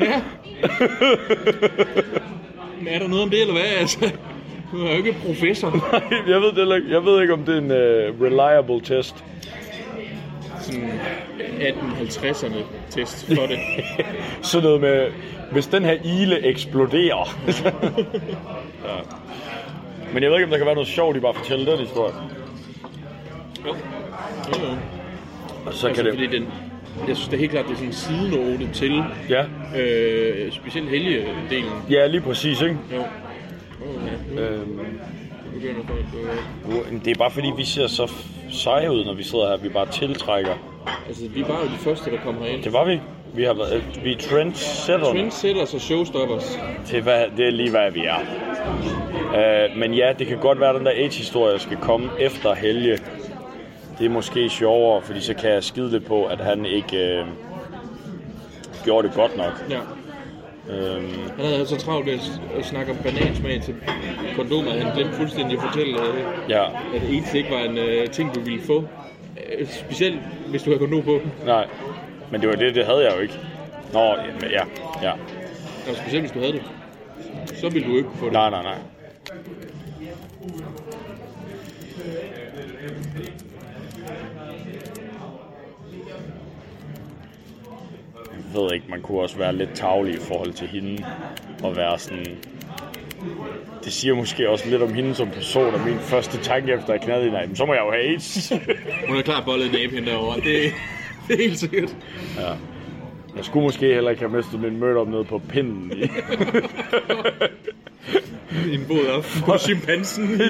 Ja. Men er der noget om det, eller hvad, altså? Du er jo ikke professor. Nej, jeg ved ikke, om det er en reliable test. Sådan 1850'erne test for det. Sådan noget med, hvis den her ile eksploderer. Ja. Men jeg ved ikke, om der kan være noget sjovt, de bare fortæller den historie. Jo. Og så kan det... Jeg synes, det er helt klart, det er sådan en sidenote til specielt helgedelen. Ja, lige præcis, ikke? Jo. Det er bare fordi, vi ser så seje ud, når vi sidder her. Vi bare tiltrækker. Altså, vi var jo de første, der kom herind. Det var vi. Vi er trendsetterne. Trendsetters og showstoppers. Det er lige, hvad vi er. Men ja, det kan godt være, at den der AIDS-historie skal komme efter Helge. Det er måske sjovere, fordi så kan jeg skide lidt på, at han ikke gjorde det godt nok. Ja. Han havde så travlt ved at snakke om banansmag til kondomer, han glemte fuldstændig at fortælle, at AIDS ikke var en ting, du ville få. Specielt, hvis du havde kondom på. Nej, men det var det havde jeg jo ikke. Nå, ja. Og specielt, hvis du havde det, så ville du ikke få det. Nej. Jeg ved ikke, man kunne også være lidt tarvelig i forhold til hende, og være sådan... Det siger måske også lidt om hende som person, og min første tanke efter at knalde hende, men så må jeg jo have AIDS. Hun er klart bollet en abe hende derovre, det er helt sikkert. Ja. Jeg skulle måske heller ikke have mistet min mødom nede på pinden. I en båd op på chimpansen.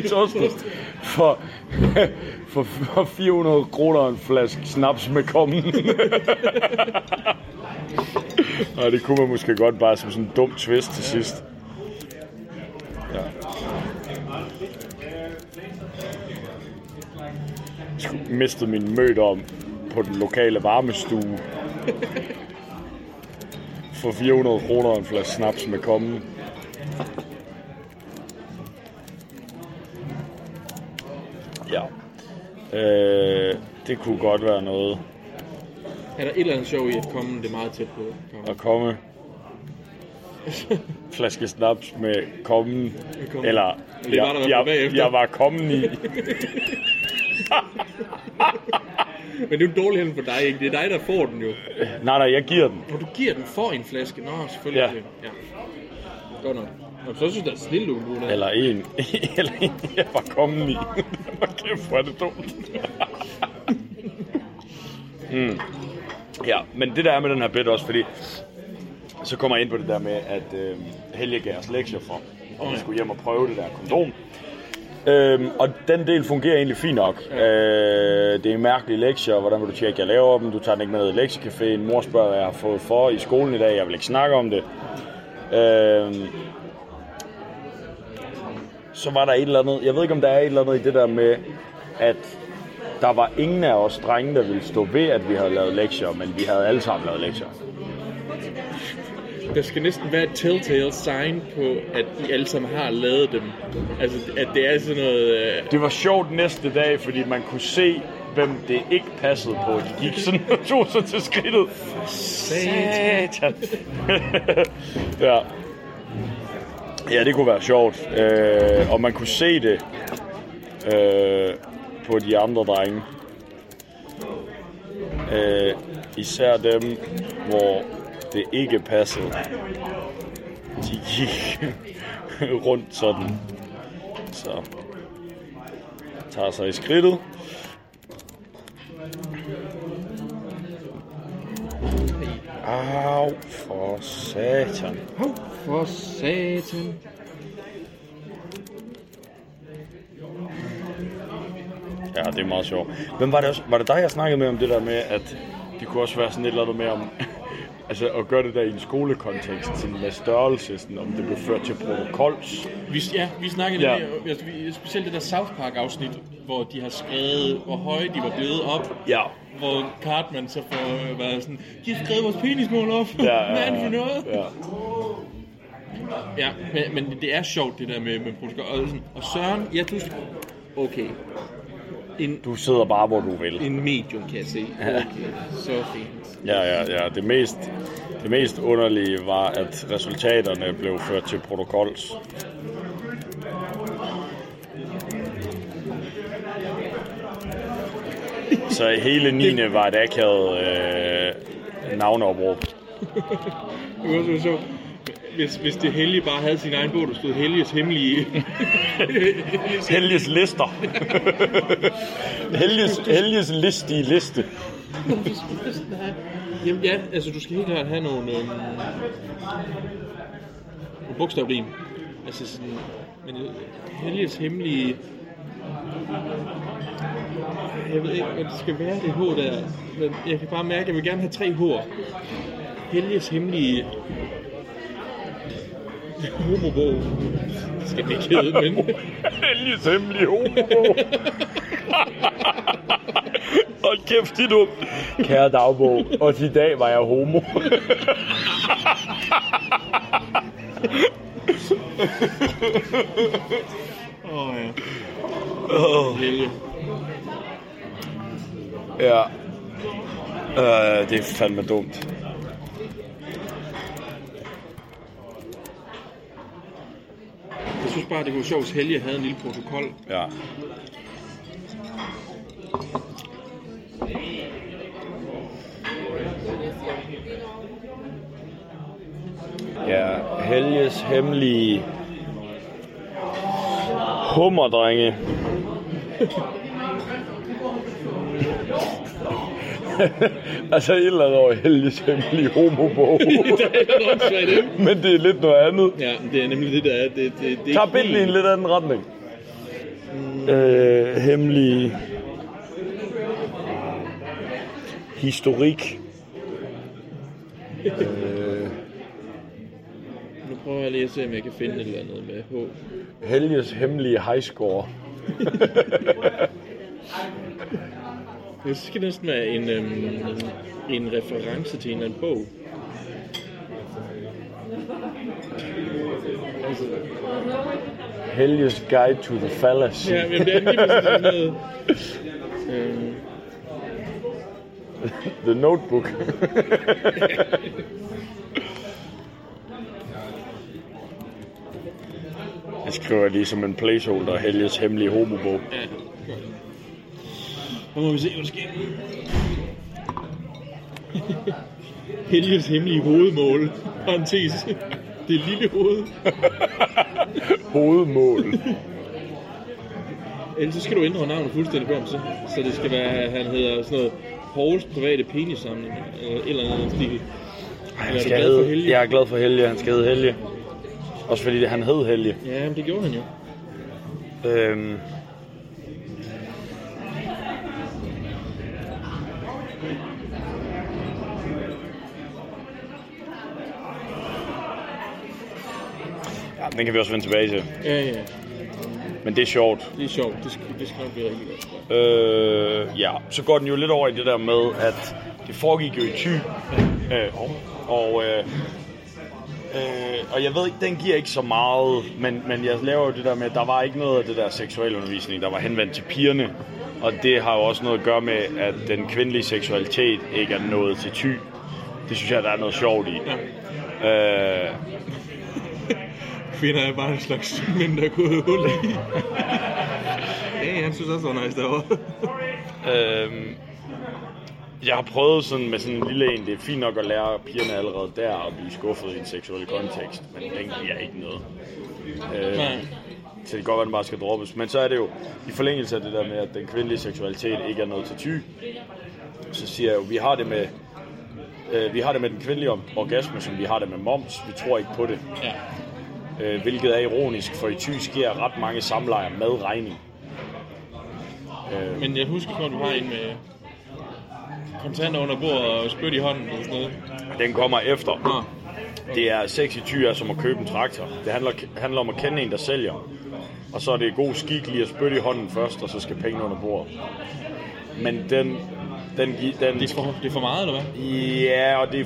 For 400 kroner en flaske snaps med kommen. Og det kunne man måske godt bare som sådan en dum twist til sidst. Ja. Jeg mistede min mødom på den lokale varmestue. For 400 kroner en flaske snaps med kommen. Ja. Det kunne godt være noget. Er der et eller andet sjov i at komme det meget tæt på? At komme? flaske snaps med kommen. Eller jeg var kommen i. Men det er jo dårligt hen for dig, ikke? Det er dig, der får den jo. Nej, jeg giver den. Når du giver den for en flaske? Nå, selvfølgelig. Ja. Godt nok. Jamen, så synes jeg, der er snildt, du nu. Eller en, jeg var kommet i. Hvor kæft, hvor er det dumt. Ja, men det der er med den her bit også, fordi... Så kommer jeg ind på det der med, at Helge gav os lektier for, og vi skulle hjem og prøve det der kondom. Og den del fungerer egentlig fint nok. Det er mærkelige lektier, hvordan vil du tjekke, jeg laver dem? Du tager den ikke med ned i lektiecaféen. Mor spørger, hvad jeg har fået for i skolen i dag. Jeg vil ikke snakke om det. Så var der et eller andet. Jeg ved ikke, om der er et eller andet i det der med, at der var ingen af os drenge, der ville stå ved, at vi havde lavet lektier, men vi havde alle sammen lavet lektier. Der skal næsten være et telltale sign på, at I alle sammen har lavet dem. Altså, at det er sådan noget... Det var sjovt næste dag, fordi man kunne se, hvem det ikke passede på. De gik sådan og tog sig til skridtet. Satan! Ja. Ja, det kunne være sjovt. Og man kunne se det på de andre drenge. Især dem, hvor... det ikke passede. De gik rundt sådan. Så tager sig i skridtet. Au for satan. Au for satan. Ja, det er meget sjovt. Men var det dig, jeg snakkede med om det der med, at det kunne også være sådan et eller andet med om... Altså at gøre det der i en skolekontekst, sådan med størrelse, sådan, om det blev ført til protokols. Vi snakkede lidt mere, specielt det der South Park-afsnit, hvor de har skrevet, hvor høje de var blevet op. Ja. Hvor Cartman så får været sådan, de har skrevet vores penismål op. Ja. Mand for noget. Ja. Ja, men det er sjovt det der med protokol. Og Søren, jeg tror okay. Du sidder bare, hvor du vil. En medium, kan jeg se. Okay, så fint. Ja. Det mest underlige var, at resultaterne blev ført til protokols. Så hele 9. var et akavet navneopråb. Det var så sjovt. Hvis det Helge bare havde sin egen bog, der stod Helges hemmelige... Helges lister. Helges listige liste. Jamen ja, altså du skal helt klart have nogle bogstavrim. Altså sådan... Men Helges hemmelige... Jeg ved ikke, hvad det skal være, det H der. Men jeg kan bare mærke, at jeg vil gerne have 3 H'er. Helges hemmelige... Homobog. Det skal det ikke hedde, men... Helges hemmelige homobog. Og kæft, de dum. Kære dagbog, og i dag var jeg homo. Åh, ja. Helge. Ja. Det er fandme dumt. Jeg synes bare, det var sjovt, at Helge havde en lille protokol. Ja. Ja, Helges hemmelige hummerdrenge. Altså et eller andet over Helges hemmelige homobog. Men det er lidt noget andet. Ja, det er nemlig det, der er. Det tag billeden i en lidt anden retning. Hemmelig historik. Nu prøver jeg lige at se, om jeg kan finde et eller andet med H. Helges hemmelige highscore. Det skal næsten være en reference til en eller anden bog. Altså. Helges Guide to the Fallacy. Ja, men det er lige sådan noget. The Notebook. skriver lige som en placeholder Helges hemmelige homobog. Ja, gør det. Så må vi se, hvad der sker. Helges hemmelige hovedmål. Parenthes. Det lille hoved. Hovedmål. Ellers så skal du ændre navnet fuldstændig på ham, så det skal være, han hedder sådan noget Pauls private penissamling, eller noget stil. Jeg er glad for Helge, han skal hedde Helge. Også fordi han hed Helge. Ja, men det gjorde han jo. Ja, den kan vi også vende tilbage til. Ja, ja. Men det er sjovt. Det er sjovt. Det skal nok blive rigtig godt. Ja, så går den jo lidt over i det der med, at det foregik jo i Thy. Ja. Og jeg ved ikke, den giver ikke så meget, men jeg laver jo det der med, at der var ikke noget af det der seksuelle undervisning, der var henvendt til pigerne. Og det har jo også noget at gøre med, at den kvindelige seksualitet ikke er nået til Thy. Det synes jeg, der er noget sjovt i. Ja. Kvinder er bare en slags mænd, der kunne have hul i. Ja, han synes også, det var nice derovre. Jeg har prøvet sådan med sådan en lille en, det er fint nok at lære pigerne allerede der og blive skuffet i en seksuel kontekst, men den giver ikke noget. Så det kan godt være, den bare skal droppes. Men så er det jo i forlængelse af det der med, at den kvindelige seksualitet ikke er noget til Thy, så siger jeg jo, vi har det med den kvindelige orgasme, som vi har det med moms. Vi tror ikke på det. Ja. Hvilket er ironisk, for i Thy sker ret mange samlejer med regning. Men jeg husker godt, du har en med kontanter under bordet og spyt i hånden og sådan noget. Den kommer efter. Okay. Det er sex i Thy er som at købe en traktor. Det handler om at kende en, der sælger. Og så er det god skik lige at spytte i hånden først, og så skal penge under bordet. Men den det er for meget, eller hvad? Ja, og der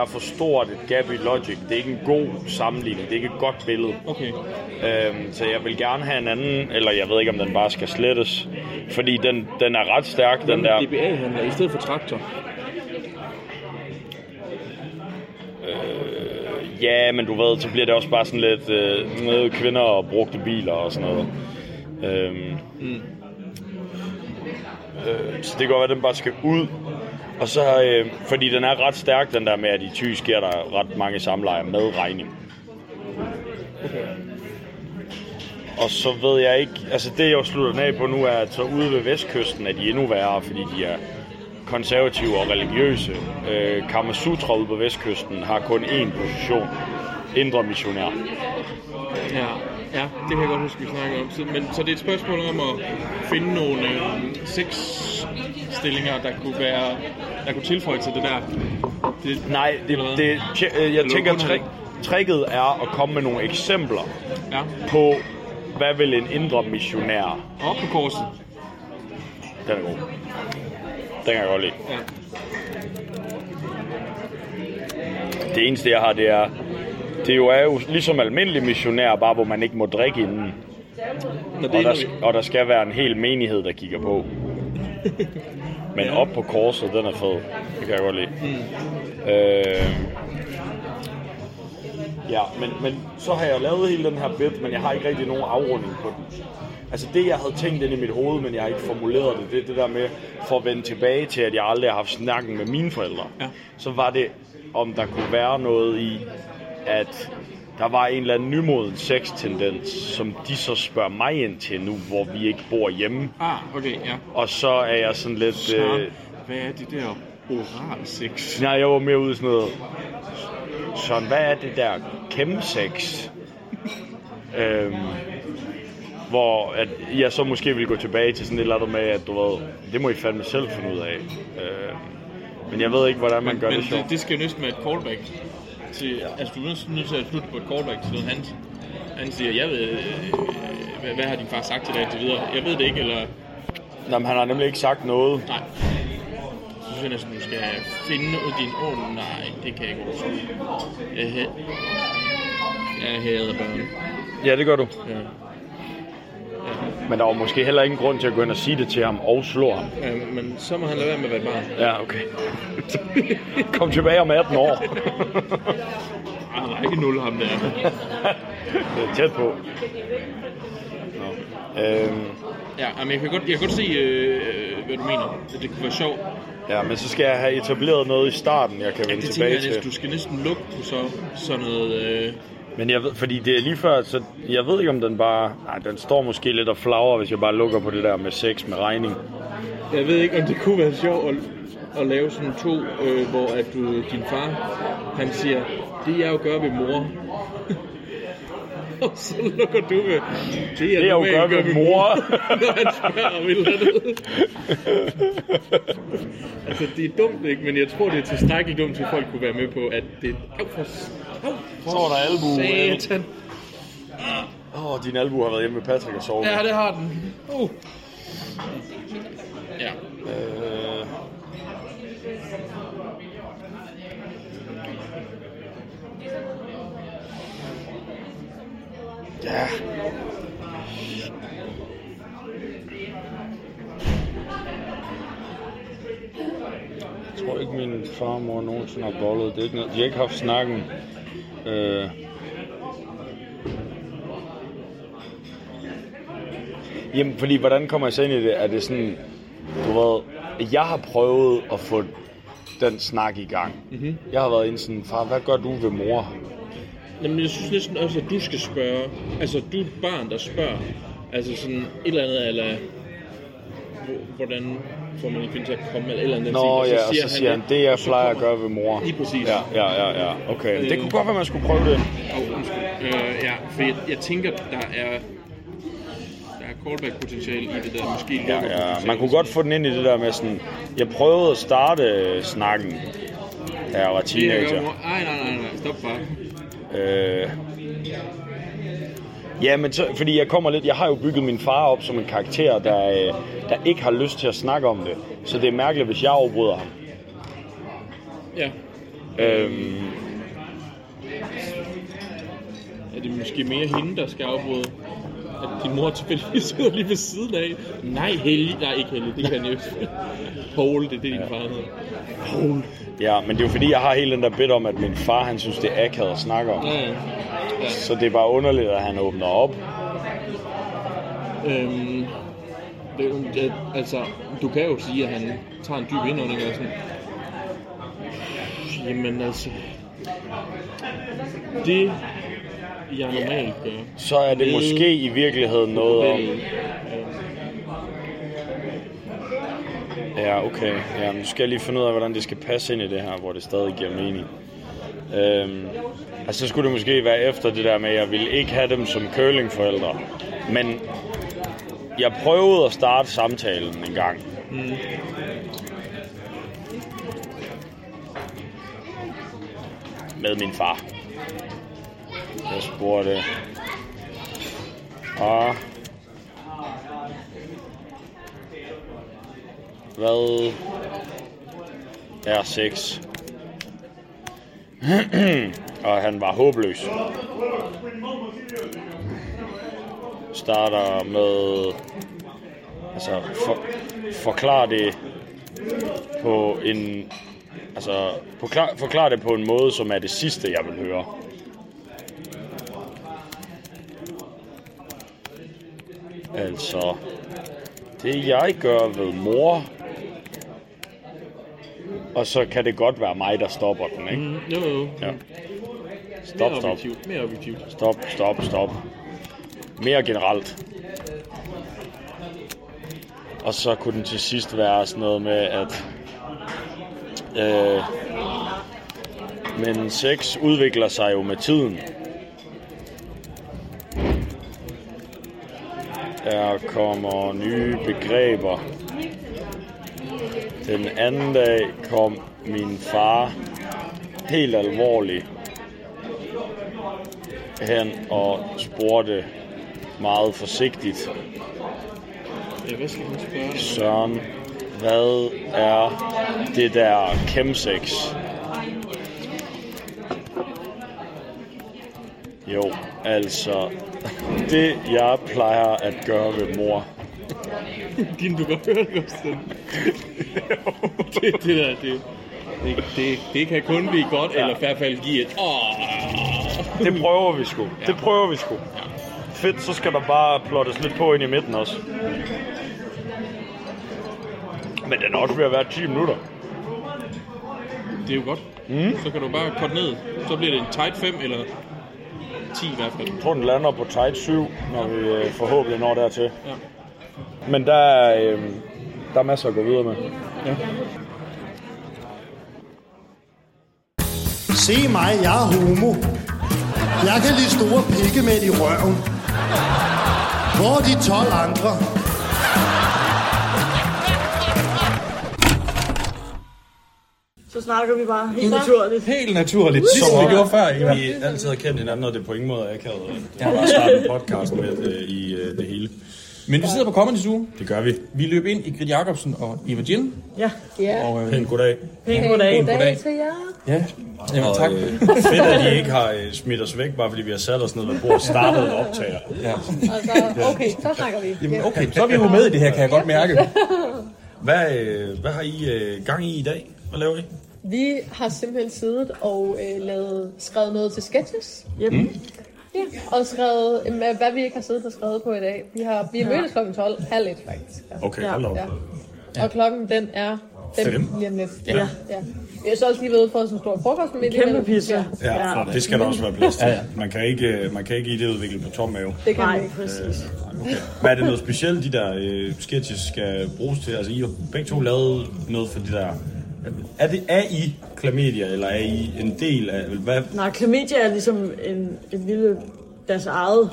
er for stort et gap i logic. Det er ikke en god sammenligning. Det er ikke et godt billede. Okay. Så jeg vil gerne have en anden, eller jeg ved ikke, om den bare skal slettes. Fordi den er ret stærk, den der... Hvad med DBA-handler i stedet for traktor? Ja, men du ved, så bliver det også bare sådan lidt noget kvinder og brugte biler og sådan noget. Så det går godt, at den bare skal ud. Og så, fordi den er ret stærk, den der med, at i Thy sker der ret mange samlejer med regning. Okay. Og så ved jeg ikke... Altså det, jeg slutter den af på nu, er, at så ude ved Vestkysten er de endnu værre, fordi de er konservative og religiøse. Kama Sutra ude på Vestkysten har kun én position. Indre missionær. Ja. Ja, det kan jeg godt huske, vi snakker om. Så det er et spørgsmål om at finde nogle sexstillinger, der kunne tilføje til det der. Jeg tænker, tricket er at komme med nogle eksempler på, hvad vil en indre missionær... Op på korset. Den er god. Den kan jeg godt lide. Ja. Det eneste, jeg har, det er... Det er jo ligesom almindelig missionær, bare hvor man ikke må drikke inden. Og der skal være en hel menighed, der kigger på. Men op på korset, den er fed. Det kan jeg godt lide. Ja, men så har jeg lavet hele den her bit, men jeg har ikke rigtig nogen afrunding på den. Altså det, jeg havde tænkt ind i mit hoved, men jeg har ikke formuleret det, det er det der med for at vende tilbage til, at jeg aldrig har haft snakken med mine forældre. Ja. Så var det, om der kunne være noget i... at der var en eller anden nymoden sextendens, som de så spørger mig ind til nu, hvor vi ikke bor hjemme. Ah, okay, ja. Og så er jeg sådan lidt... Så, hvad er det der oral sex? Nej, jeg var mere ude i sådan noget... Sådan, hvad er det der chemsex? Hvor at jeg så måske ville gå tilbage til sådan et eller andet med, at du ved, det må I fandme selv finde ud af. Men jeg ved ikke, hvordan man gør det sjovt. Men det skal jo næsten være et callback. Altså, du er nødt til at slutte på et callback til noget, han siger, jeg ved, hvad har din far sagt til dig, og videre. Jeg ved det ikke, eller... Jamen, han har nemlig ikke sagt noget. Nej. Så synes jeg næsten, du skal finde din... nej, det kan jeg ikke oversøge. Jeg hader børn. Ja, det gør du. Ja. Men der var måske heller ingen grund til at gå ind og sige det til ham og slå ham. Ja, men så må han lade være med at være et barn. Ja, okay. Kom tilbage om 18 år. Han var ikke nul, ham der. Tæt på. Ja, men jeg kan godt se, hvad du mener. Det kunne være sjovt. Ja, men så skal jeg have etableret noget i starten, jeg kan vende tilbage til. Du skal næsten lukke på sådan noget... Men jeg ved, fordi det er lige før, så jeg ved ikke, om den bare... Nej, den står måske lidt og flagrer, hvis jeg bare lukker på det der med sex med regning. Jeg ved ikke, om det kunne være sjovt at lave sådan to, hvor at din far, han siger, det jeg jo gør ved mor... Og så lukker du med, det jeg jo gør ved mor, når han spørger om et eller andet. Altså, det er dumt, ikke? Men jeg tror, det er tilstrækkeligt dumt, at folk kunne være med på, at det... Står der albue? Satan. Din albue har været hjemme med Patrick og sovet. Ja, det har den. Ja. Ja. Jeg tror ikke, min farmor nogensinde har bollet. Det er ikke noget. De har ikke haft snakken. Jamen, fordi hvordan kommer jeg så ind i det? Er det sådan, du ved, jeg har prøvet at få den snak i gang. Mm-hmm. Jeg har været inde sådan, far, hvad gør du ved mor? Jamen, jeg synes næsten også, at du skal spørge. Altså, du er et barn, der spørger. Altså, sådan et eller andet, eller... Hvordan får man en kvinde til at komme, eller et eller andet. Nå, ting, og så siger han, det jeg plejer at gøre ved mor. Lige præcis. Ja. Okay. Det kunne godt være, man skulle prøve det. Ja, for jeg tænker, der er callback-potentiale i det der, måske. Ja. Man kunne godt få den ind i det der med sådan... Jeg prøvede at starte snakken, da jeg var teenager. Nej. Stop bare. Ja, men så, fordi jeg har jo bygget min far op som en karakter, der ikke har lyst til at snakke om det. Så det er mærkeligt, hvis jeg overbryder ham. Ja. Er det måske mere hende, der skal afbryde? At din mor tilfældigvis sidder lige ved siden af? Nej, Helge. Nej, ikke Helge. Det kan jeg ikke. Paul, det er din far hedder. Paul. Ja, men det er jo fordi, jeg har hele den der bit om, at min far, han synes, det er akavet at snakke om. Ja. Så det er bare underligt, at han åbner op. Altså, du kan jo sige, at han tager en dyb indånding og sådan. Jamen altså... Det, jeg normalt gør... Så er det måske i virkeligheden noget om... Ja, okay. Ja, nu skal jeg lige finde ud af, hvordan det skal passe ind i det her, hvor det stadig giver mening. Altså, så skulle det måske være efter det der med, at jeg ville ikke have dem som curlingforældre. Men jeg prøvede at starte samtalen en gang. Mm. Med min far. Jeg spurgte... Hvad er sex? Og han var håbløs. Starter med... Altså, forklar det på en... Altså, forklar det på en måde, som er det sidste, jeg vil høre. Altså... Det jeg gør ved mor... Og så kan det godt være mig, der stopper den, ikke? Mm, jo. Ja. Stop. Mere objektivt. Stop. Mere generelt. Og så kunne den til sidst være sådan noget med, at... men sex udvikler sig jo med tiden. Der kommer nye begreber. Den anden dag kom min far helt alvorlig hen og spurgte meget forsigtigt. Søren, hvad er det der chemsex? Jo, altså, det jeg plejer at gøre ved mor. Din, du kan høre det også. Det der, det kan kun blive godt, ja. Eller i hvert fald give et... Det prøver vi sgu. Ja. Det prøver vi sgu. Ja. Fedt, så skal der bare plottes lidt på ind i midten også. Men den er også ved at være 10 minutter. Det er jo godt. Mm. Så kan du bare korte ned. Så bliver det en tight 5 eller 10 i hvert fald. Jeg tror, den lander på tight 7, når vi forhåbentlig når dertil. Ja. Men der er masser at gå videre med. Ja. Se mig, jeg er homo. Jeg kan lide store pikkemænd i røven. Hvor er de 12 andre? Så snakker vi bare helt naturligt. Helt naturligt. Som vi gjorde før, ikke? Vi altid har kendt hinanden, og det på ingen måde er akavet. Det var bare startet en podcast med i det hele. Men vi sidder på Comedy Zoo. Det gør vi. Vi løb ind i Gritt Jakobsen og Eva Gin. Ja. Og pænt goddag. Pænt goddag. Pænt goddag til jer. Ja. Jamen, tak. Fedt, at I ikke har smidt os væk, bare fordi vi har sat os ned ved bordet og startet et optager. Ja. Altså, okay, så snakker vi. Jamen, okay, så er vi jo med i det her, kan jeg godt mærke. Hvad har I gang i dag? Hvad laver I? Vi har simpelthen siddet og skrevet noget til sketches. Yep. Mm. Ja, og skrevet, hvad vi ikke har siddet og skrevet på i dag. Vi har mødtes klokken 12, halv 1 faktisk. Ja. Okay, halv 1. Ja. Ja. Og klokken den er 5 lige om lidt. Ja. Ja. Jeg er så også lige ved for at en stor frokost med. Kæmpe pizza. Ja, det skal der også være plads til. Ja. Man kan ikke i det udvikle på tom mave. Det kan man ikke, præcis. Okay. Hvad er det noget specielt, de der sketches skal bruges til? Altså, I har begge to lavet noget for de der... Er I klamydia, eller er I en del af... Hvad? Nej, klamydia er ligesom et lille... Deres eget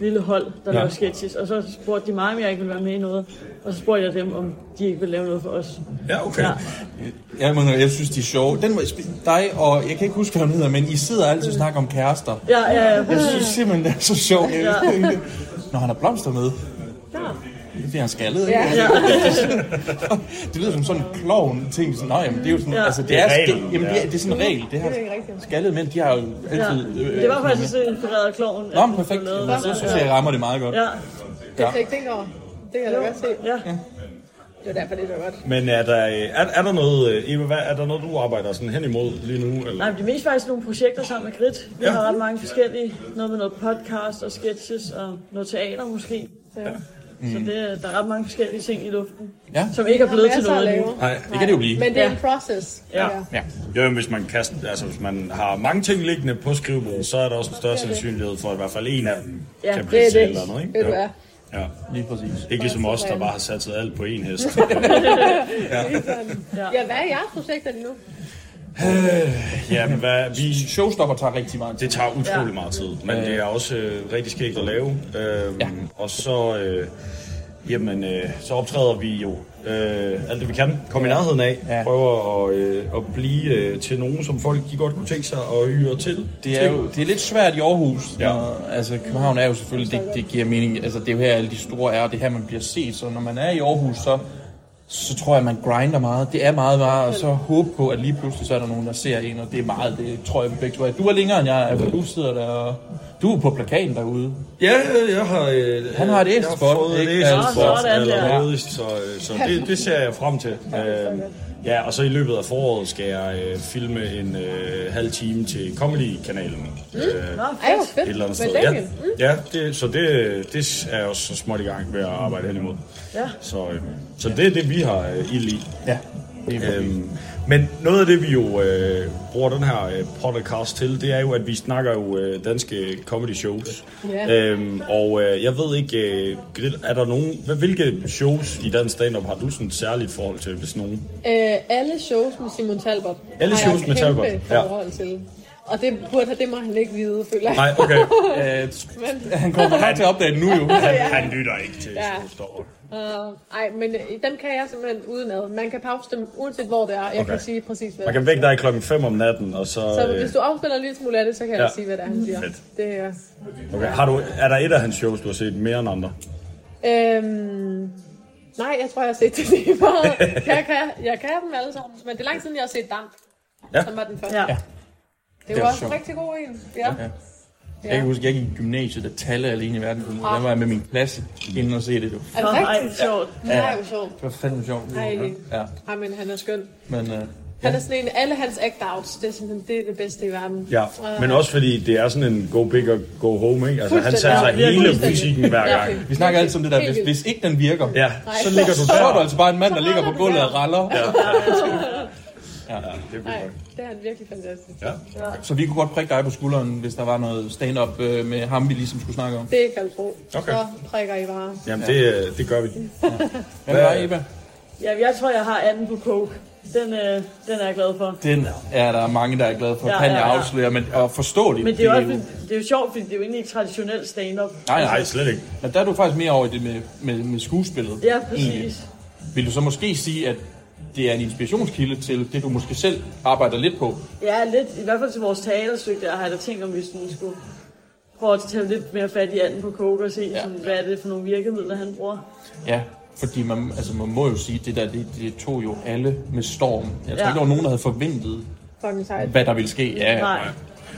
lille hold, der laver sketches. Og så spurgte de mig, om jeg ikke ville være med i noget. Og så spurgte jeg dem, om de ikke ville lave noget for os. Ja, okay. Ja. Jeg synes, de er sjove. Dig og... Jeg kan ikke huske, hvad hun hedder, men I sidder altid og snakker om kærester. Ja. Jeg synes simpelthen, det er så sjovt. Ja. Når han har blomster med. Ja. Det bliver han skaldet, ikke? Ja. Det lyder som sådan en klovn ting. Sådan, nej, det er jo sådan... Ja. Altså, det er reglen. Det er sådan en regel. Det her skaldet mænd, de har jo altid... Det var faktisk inspireret af klovn. Nå, men perfekt. Så synes jeg, rammer det meget godt. Ja. Perfekt, ikke? Det kan jeg da godt se. Ja. Det er derfor, det er godt. Men er der noget, Eva, er der noget, du arbejder sådan hen imod lige nu? Eller? Nej, det er mest faktisk nogle projekter sammen med Gritt. Vi har ret mange forskellige. Noget med noget podcast og sketches og noget teater måske. Ja. Mm. Så der er ret mange forskellige ting i luften, som ikke er blevet til noget endnu. Nej, det kan det jo blive. Men det er en proces. Ja. Jo, hvis man kaster, altså hvis man har mange ting liggende på skrivebordet, så er der også en større sandsynlighed for, at i hvert fald en af dem kan blive til eller noget, ikke? Det er det. Ja, lige præcis. Ikke ligesom os, der bare har sat sig alt på én hest. Hvad er jeres projekter nu? Showstopper tager rigtig meget tid. Det tager utrolig meget tid, men det er også rigtig skægt at lave. Og så, så optræder vi jo alt det vi kan, komme i nærheden af, prøver at blive til nogen, som folk de godt kunne tænke sig at hyre til. Det er lidt svært i Aarhus, når, altså København er jo selvfølgelig, det giver mening, altså det er jo her alle de store er, det her man bliver set, så når man er i Aarhus, så tror jeg, man grinder meget. Det er meget bare, og så håbe på, at lige pludselig så er der nogen, der ser en, og det er meget, det tror jeg, vi begge to er. Du er længere end jeg er, for du sidder der, og du er på plakaten derude. Ja, jeg har... Han har et æstspot, ikke? Jeg har fået et æstspot, så det ser jeg frem til. Ja, og så i løbet af foråret skal jeg filme en halv time til Comedy-kanalen. Et eller andet sted. Ja, det er jeg også så småt i gang ved at arbejde hen imod. Ja. Så det er det, vi har ild i. Ja. Men noget af det, vi jo bruger den her podcast til, det er jo, at vi snakker jo danske comedy shows. Yeah. Jeg ved ikke, er der nogen... Hvilke shows i dansk stand-up har du sådan et særligt forhold til, hvis nogen? Alle shows med Simon Talbot. Alle shows med Talbot, forhold til. Og det må han ikke vide, føler jeg. Nej, okay. Han kommer bare til at opdage det nu jo. Han lytter ikke til Showstopper. Men dem kan jeg simpelthen udenad. Man kan pause dem, uanset hvor det er. Jeg kan sige præcis, hvad det er. Man kan vække dig klokken 5 om natten, og så... Så hvis du afspiller en lille smule af det, så kan jeg sige, hvad det er, han siger. Fedt. Det er... Okay, er der et af hans shows, du har set mere end andre? Nej, jeg tror, jeg har set det lige meget. Jeg kan dem alle sammen, men det er lang tid, jeg har set Damp, som var den første. Ja. Det var også en rigtig god en. Ja. Jeg kan huske, jeg gik i gymnasiet, der talte alene i verden. Der var jeg med min klasse inden at se det. Er det rigtig sjovt? Det er jo sjovt. Det var fandme sjovt. Nej, men han er skøn. Men Han er sådan en, alle hans act-outs, det er det bedste i verden. Ja, men også fordi det er sådan en go big og go home, ikke? Altså han sætter sig hele musikken hver gang. Vi snakker altid om det der, hvis ikke den virker, så ligger du der. Altså bare en mand, der ligger på gulvet og raller. Ja, det er han virkelig fantastisk. Ja. Så vi kunne godt prikke dig på skulderen, hvis der var noget stand-up med ham, vi ligesom skulle snakke om. Det kan du tro. Så prikker I bare. Jamen det gør vi. Hvad er det, Eva? Ja, jeg tror, jeg har anden på coke. Den er jeg glad for. Den er der mange, der er glade for. Kan jeg afsløre, men og forståeligt. Men det er jo sjovt, fordi det er jo ikke et traditionelt stand-up. Nej, slet ikke. Men der er du faktisk mere over i det med skuespillet. Ja, præcis. Egentlig. Vil du så måske sige, at det er en inspirationskilde til det, du måske selv arbejder lidt på? Ja, lidt. I hvert fald til vores teaterstykke, der har jeg da tænkt om, hvis du skulle prøve at tage lidt mere fat i anden på coke og se, sådan, hvad er det for nogle virkemidler, han bruger. Ja. Fordi man må jo sige, det der, det tog jo alle med storm. Jeg tror ikke, der var nogen, der havde forventet, hvad der ville ske. Ja.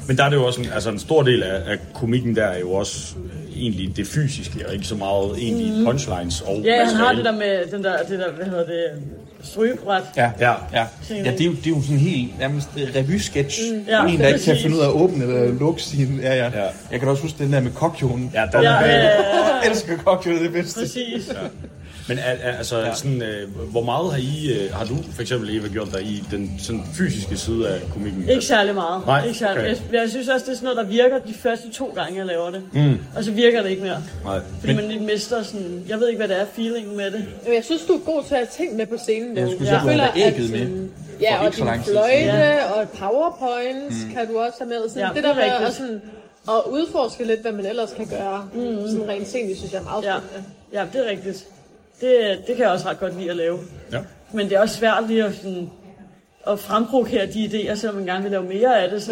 Men der er det jo også en stor del af komikken, der er jo også egentlig det fysiske, og ikke så meget egentlig punchlines. Og ja, han har det der med den der hvad hedder det, strygebræt. Ja. Det er jo sådan helt nærmest revy-sketch. En, der ikke kan finde ud af at åbne eller lukke sin... Ja. Jeg kan også huske den der med kokjonen. Ja, der er Jeg elsker kokjonen, det bedste. Præcis. Ja. Men sådan, hvor meget har du for eksempel, Eva, gjort dig i den sådan fysiske side af komikken? Ikke særlig meget. Nej? Ikke særlig. Okay. Jeg synes også, det er sådan noget, der virker de første 2 gange, jeg laver det. Og så virker det ikke mere. Nej. Fordi man lidt mister sådan, jeg ved ikke, hvad det er, feelingen med det. Jeg synes, du er god til at have ting med på scenen. Jeg skulle selvfølgelig have ægget med. Ja, og din fløjte og powerpoints kan du også have med. Sådan, det der med at sådan, og udforske lidt, hvad man ellers kan gøre. Sådan rent scenisk, synes jeg er meget spændende. Ja, det er rigtigt. Det kan jeg også ret godt lide at lave. Ja. Men det er også svært lige at, sådan, at fremprovokere de idéer, selvom man gerne vil lave mere af det. Så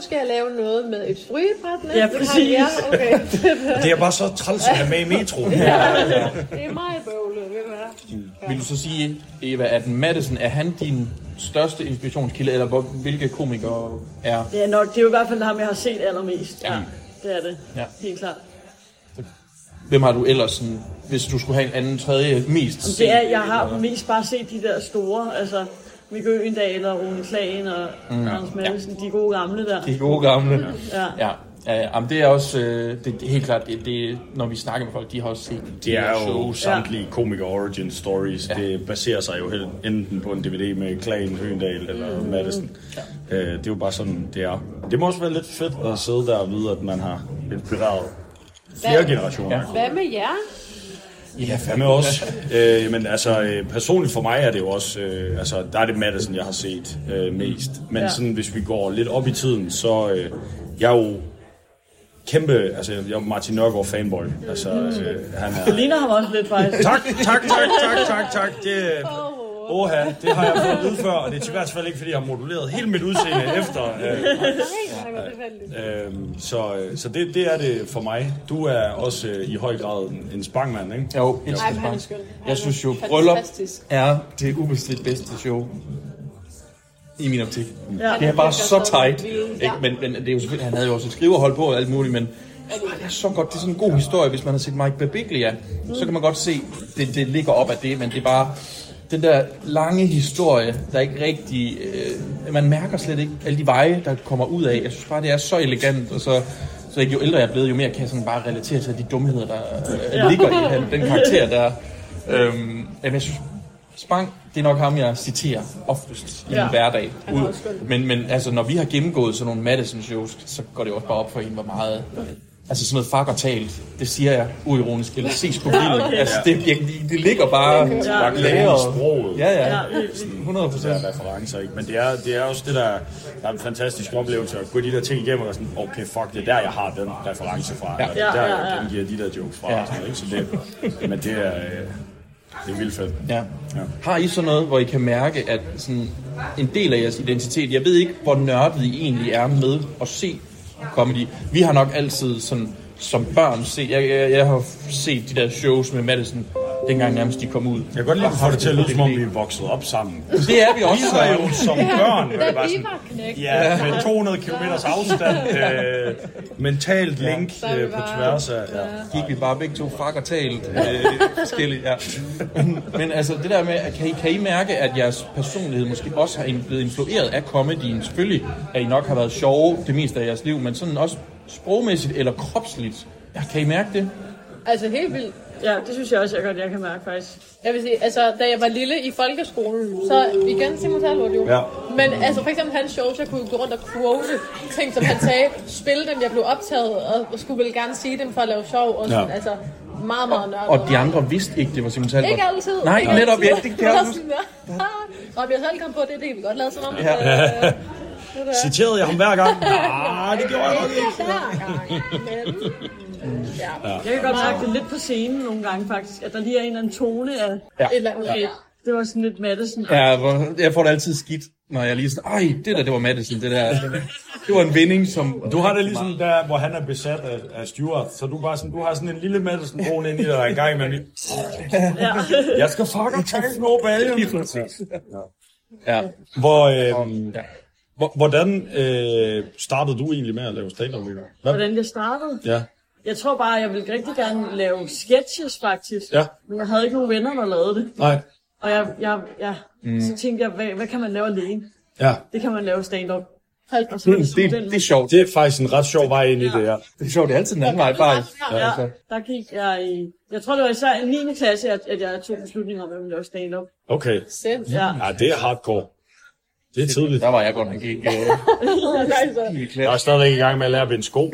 skal jeg lave noget med et strygebræt med. Ja, præcis. Okay. Det er bare så træls at have med i metroen. Ja. Det er meget bøvlet, ved du hvad? Ja. Vil du så sige, Eva, at Madsen, er han din største inspirationskilde, eller hvilke komikere er? Ja, nok. Det er jo i hvert fald ham, jeg har set allermest. Ja, det er det. Ja. Helt klart. Hvem har du ellers, sådan, hvis du skulle have en anden, tredje, mest set? Jeg har mest bare set de der store, altså Mikke Øgendahl og Rune Klagen og Hans Madsen, de gode gamle der. De gode gamle. Ja. Jamen, det er også, det er helt klart, det, når vi snakker med folk, de har også set de er jo samtlige Comic Origin Stories. Ja. Det baserer sig jo enten på en DVD med Klagen, Høgendal eller Madsen. Ja. Det er jo bare sådan, det er. Det må også være lidt fedt at sidde der og vide, at man har inspireret flere generationer. Ja. Hvad med jer? Ja, fandme også. Men altså, personligt for mig er det jo også... altså, der er det Madsen, jeg har set mest. Men sådan, hvis vi går lidt op i tiden, så... jeg er jo kæmpe... Altså, jeg er Martin Nørgaard fanboy. Altså, han er... Det ligner ham også lidt, faktisk. Tak. Det har jeg fået ud før, og det er til hvert fald ikke, fordi jeg har moduleret hele mit udseende efter. Så det er det for mig. Du er også i høj grad en spangmand, ikke? Jo, en spangmand. Jeg synes jo, bryllup er det ubestridt bedste show i min optik. Ja. Det er bare så tight. Ikke? Men det er jo selvfølgelig, han havde jo også et skriverhold på og alt muligt, men... Det er så godt, det er sådan en god historie, hvis man har set Mike Birbiglia. Så kan man godt se, det ligger op af det, men det er bare... Den der lange historie, der ikke rigtig... man mærker slet ikke alle de veje, der kommer ud af. Jeg synes bare, det er så elegant, og så jo ældre jeg er blevet, jo mere kan jeg sådan bare relatere til de dumheder, der ligger i den karakter, der... jeg synes, Spang, det er nok ham, jeg citerer oftest i min hverdag. Men altså, når vi har gennemgået sådan nogle Madsen-shows, så går det også bare op for en, hvor meget... Altså sådan noget fuck og talt, det siger jeg uironisk, eller ses på bilen. Okay. Altså det ligger bare... Der glæder i sproget. Ja. 100% referencer, ikke? Men det er også det, der er en fantastisk oplevelse at gå de der ting igennem og sådan, okay, fuck, det er der, jeg har den reference fra. Ja. Det er der, jeg giver de der jokes fra. Ja. Sådan, ikke? Så det, men det er... Det er vildt fedt. Ja. Har I sådan noget, hvor I kan mærke, at sådan en del af jeres identitet... Jeg ved ikke, hvor nørdet I egentlig er med at se comedy. Vi har nok altid sådan, som børn set, jeg har set de der shows med Madsen dengang nærmest de kom ud. Jeg kan godt lide at få det til at lyde, som om vi er vokset op sammen. Det er vi også. Vi var jo som børn. Ja, da vi var knægt. Ja, med 200 kilometers afstand. Mentalt link på tværs af... Ja. Gik vi bare begge to frak og talt forskelligt. Ja. Men altså, det der med, kan I mærke, at jeres personlighed måske også har blevet influeret af comedyen? Selvfølgelig, at I nok har været sjove det meste af jeres liv, men sådan også sprogmæssigt eller kropsligt. Kan I mærke det? Altså helt vildt. Ja, det synes jeg også, jeg kan mærke faktisk. Jeg vil sige, altså da jeg var lille i folkeskolen, så igen Simon Talbot jo. Ja. Men altså for eksempel hans shows, jeg kunne gå rundt og quote ting, som han sagde, spille dem, jeg blev optaget, og skulle vel gerne sige dem for at lave sjov, og sådan, altså meget, meget nørdet. Og de andre vidste ikke, det var Simon Talbot. Ikke altid. Nej, ikke netop altid. Det kan også. Og jeg selv kom på, det kan vi godt lade sådan om. Ja. Citerede jeg ham hver gang? Nej, det gjorde jeg nok ikke. Ja. Jeg kan godt mærke det lidt på scenen nogle gange faktisk, at der lige er en eller anden tone af et eller andet. Ja. Det var sådan lidt Madsen. Ja, jeg får det altid skidt, når jeg lige sådan, det var Madsen, det der. Det var en vending, som... Du har det ligesom der, hvor han er besat af Stuart, så du, bare sådan, du har sådan en lille Madsen boende inde i dig, der er en gang imellem. Jeg skal fucking tage en små balje. Ja. Hvordan startede du egentlig med at lave stand-up? Hvordan jeg startede? Ja. Jeg tror bare, jeg ville rigtig gerne lave sketches faktisk, men jeg havde ikke nogen venner, der lavede det. Nej. Og så tænkte jeg, hvad kan man lave alene? Ja. Det kan man lave stand-up. Det er sjovt. Det er faktisk en ret sjov vej ind i det her. Det er sjovt, det er altid en anden vej faktisk. Ja, der gik jeg i... Jeg tror, det var især i 9. klasse, at jeg tog beslutninger om, at jeg ville lave stand-up. Okay. Ja, det er hardcore. Det er tidligt. Der var jeg godt nok ikke. Jeg er stadig i gang med at lære at binde sko.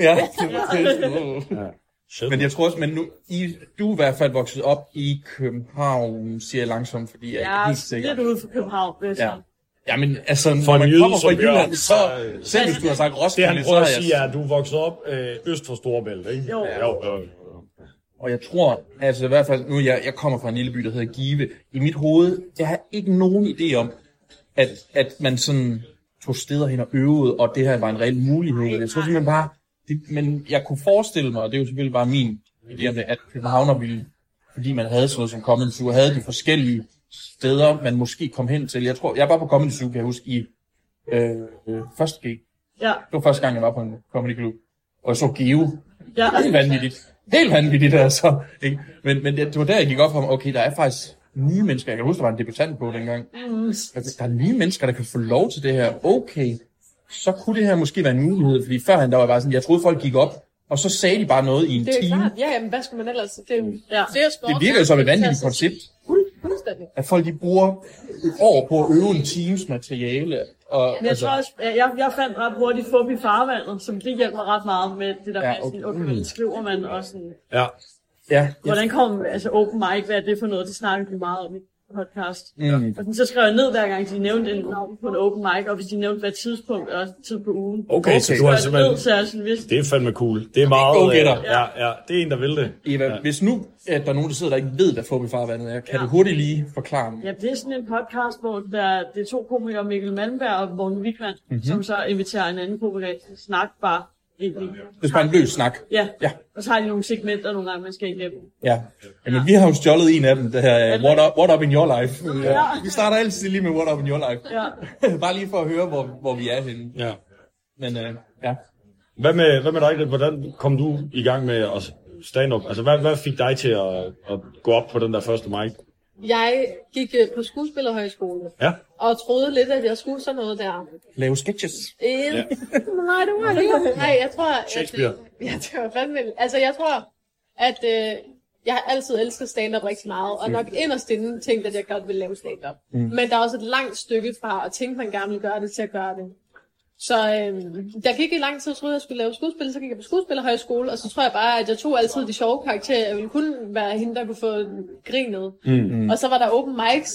Men jeg tror også, men nu, du er i hvert fald vokset op i København, siger jeg langsomt, fordi jeg er helt sikker. Lidt ude for København, det er men altså, når man kommer fra Jylland, så selv hvis du har sagt Roskilde, så er jeg... Det han prøver at sige er, at du er vokset op øst for Storebælt, ikke? Jo. Og jeg tror, altså i hvert fald, nu jeg kommer fra en lille by, der hedder Give. I mit hoved, jeg har ikke nogen idé om, at man sådan tog steder hen og øvede, og det her var en reel mulighed. Jeg tror simpelthen bare, men jeg kunne forestille mig, og det er jo selvfølgelig bare min idé om det, at Københavner ville, fordi man havde sådan noget som Comedy Zoo, havde de forskellige steder, man måske kom hen til. Jeg tror, jeg var på Comedy Zoo, kan jeg huske, i første G. Ja. Det var første gang, jeg var på en Comedy Club, og jeg så Geo. Ja. Helt vanvittigt altså. Ikke? Men det var der, jeg gik op for mig, okay, der er faktisk nye mennesker. Jeg kan huske, der var en debutant på dengang. Der er nye mennesker, der kan få lov til det her. Okay, så kunne det her måske være en mulighed, fordi førhen der var bare sådan, jeg troede folk gik op, og så sagde de bare noget i en time. Det er klart. Ja, men hvad skulle man ellers? Det virker jo som et vanvittigt koncept. At folk de bruger et år på at øve en times materiale. Og, men jeg tror også, jeg fandt ret hurtigt fup i farvandet, som det hjælper ret meget med det der med, sådan, skriver man og sådan... Ja. Ja. Hvordan kom open mic, hvad er det for noget, det snakker de meget om i podcast. Og sådan, så skrev jeg ned hver gang, de nævnte en navn på en open mic, og hvis de nævnte hvad tidspunkt, og tid på ugen. Okay, så du har simpelthen... Det er fandme cool. Det er meget... Det er en, der vil det. Eva, hvis nu at der er nogen, der sidder, der ikke ved, hvad Football Manager er, kan du hurtigt lige forklare mig? Ja, det er sådan en podcast, hvor det er to komikere, Mikkel Malmberg og Morten Wigman, som så inviterer en anden komiker til at snakke bare. Det er bare en løs snak. Ja. Og så har de nogle segmenter nogle gange, man skal ikke lave. Men vi har jo stjålet en af dem, der her What Up In Your Life. Vi starter altid lige med What Up In Your Life. Bare lige for at høre, hvor vi er henne. Men Hvad med dig? Hvordan kom du i gang med at stand up? Altså, hvad fik dig til at gå op på den der første mic? Jeg gik på skuespillerhøjskole og troede lidt, at jeg skulle sådan noget der. Lave sketches? Nej, det var ikke. Nej, jeg tror... Shakespeare. Det var fandme... Altså, jeg tror, at jeg har altid elsket stand-up rigtig meget, og nok inderst inden tænkte, at jeg godt ville lave stand-up. Men der er også et langt stykke fra at tænke, man gerne vil gøre det, til at gøre det. Så jeg gik i lang tid, troede jeg skulle lave skuespil, så gik jeg på skuespillerhøjskole, og så tror jeg bare, at jeg tog altid de sjove karakterer, jeg ville kun være hende, der kunne få grinet. Og så var der open mics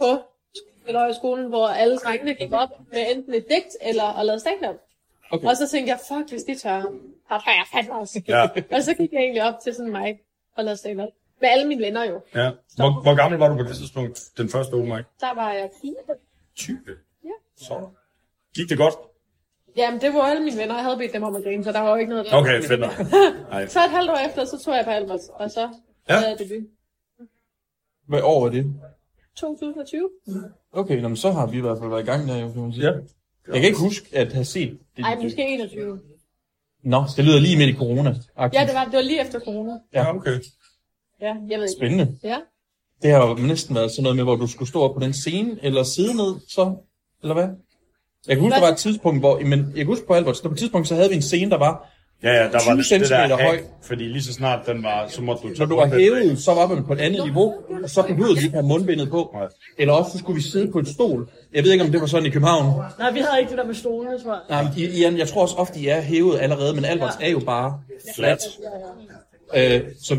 på skuespillerhøjskolen, hvor alle drengene gik op med enten et digt eller lavede stand-up. Okay. Og så tænkte jeg, fuck, hvis de tør, har jeg fandme også. Og så gik jeg egentlig op til sådan en mic og lavede stand-up. Med alle mine venner jo. Ja. Hvor gammel var du på det tidspunkt, den første open mic? Der var jeg 20. 20? Ja. Så. Gik det godt? Jamen, det var alle mine venner. Jeg havde bedt dem om at grine, så der var jo ikke noget der. Okay, fedt. Så et halvt år efter, så tog jeg på Albert, og så havde jeg debut. Hvad år er det? 2020. Okay, nå, så har vi i hvert fald været i gang der, kan man sige. Ja. Jeg kan ikke huske at have set det. Nej, måske 21. Nå, det lyder lige midt i corona. Ja, det var lige efter corona. Ja, okay. Ja, jeg ved ikke. Spændende. Ja. Det har jo næsten været sådan noget med, hvor du skulle stå op på den scene, eller sidde ned, så, eller hvad? Jeg kan huske, der var et tidspunkt, hvor, men jeg kan huske på Alberts, der på et tidspunkt, så havde vi en scene, der var der var 20 centimeter høj. Fordi lige så snart den var, så måtte du... Når du var hævet, så var man på et andet niveau, og så behøvede vi ikke have mundbindet på. Nej. Eller også, så skulle vi sidde på et stol. Jeg ved ikke, om det var sådan i København. Nej, vi havde ikke det der med stolene, tror jeg. Nej, men jeg tror også ofte, I er hævet allerede, men Alberts er jo bare flat. Så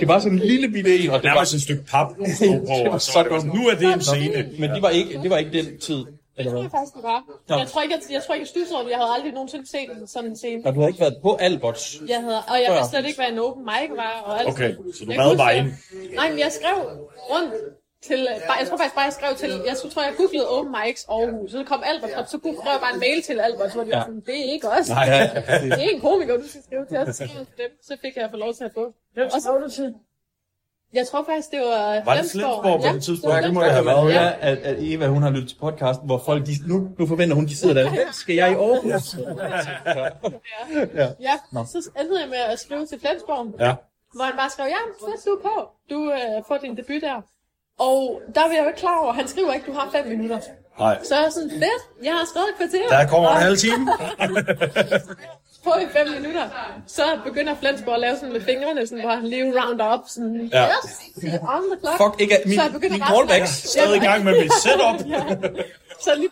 det var sådan en lille bitte en, og det var sådan et stykke pap, du stod på, og så det var sådan, nu er det en scene. Men det var ikke den tid. Det tror jeg faktisk, det var. Ja. Jeg tror ikke, jeg styrte over det. Jeg havde aldrig nogensinde set sådan en scene. Og du havde ikke været på Alberts? Jeg vidste slet ikke, hvad en open mic var. Og alt. Okay, så du bad bare ind? Nej, men jeg skrev rundt til... Jeg tror faktisk bare, jeg skrev til... Jeg googlede open mics Aarhus. Så kom Alberts op, så googlede jeg bare en mail til Alberts, hvor de var sådan, det er ikke os. Nej, det er en komiker, du skal skrive til os. Så fik jeg for lov til at få. Hvem skrev du til? Jeg tror faktisk, det var... Var det Flensborg på det tidspunkt? Det må det have været, at Eva, hun har lyttet til podcasten, hvor folk, de, nu forventer hun, de sidder der. Hvem skal jeg i Aarhus? Ja. Så endte jeg med at skrive til Flensborg, hvor han bare skrev, fedt, du på. Du får din debut der. Og der var jeg jo ikke klar over, han skriver ikke, du har 5 minutter. Nej. Så er jeg sådan, fedt, jeg har skrevet et kvarter. Der kommer en halv time. På i 5 minutter, så begynder Flensborg at lave sådan med fingrene, sådan, hvor han lige rounder op, sådan, yes, on the clock. Fuck, ikke, min callbacks stadig i gang med mit setup. Så lige,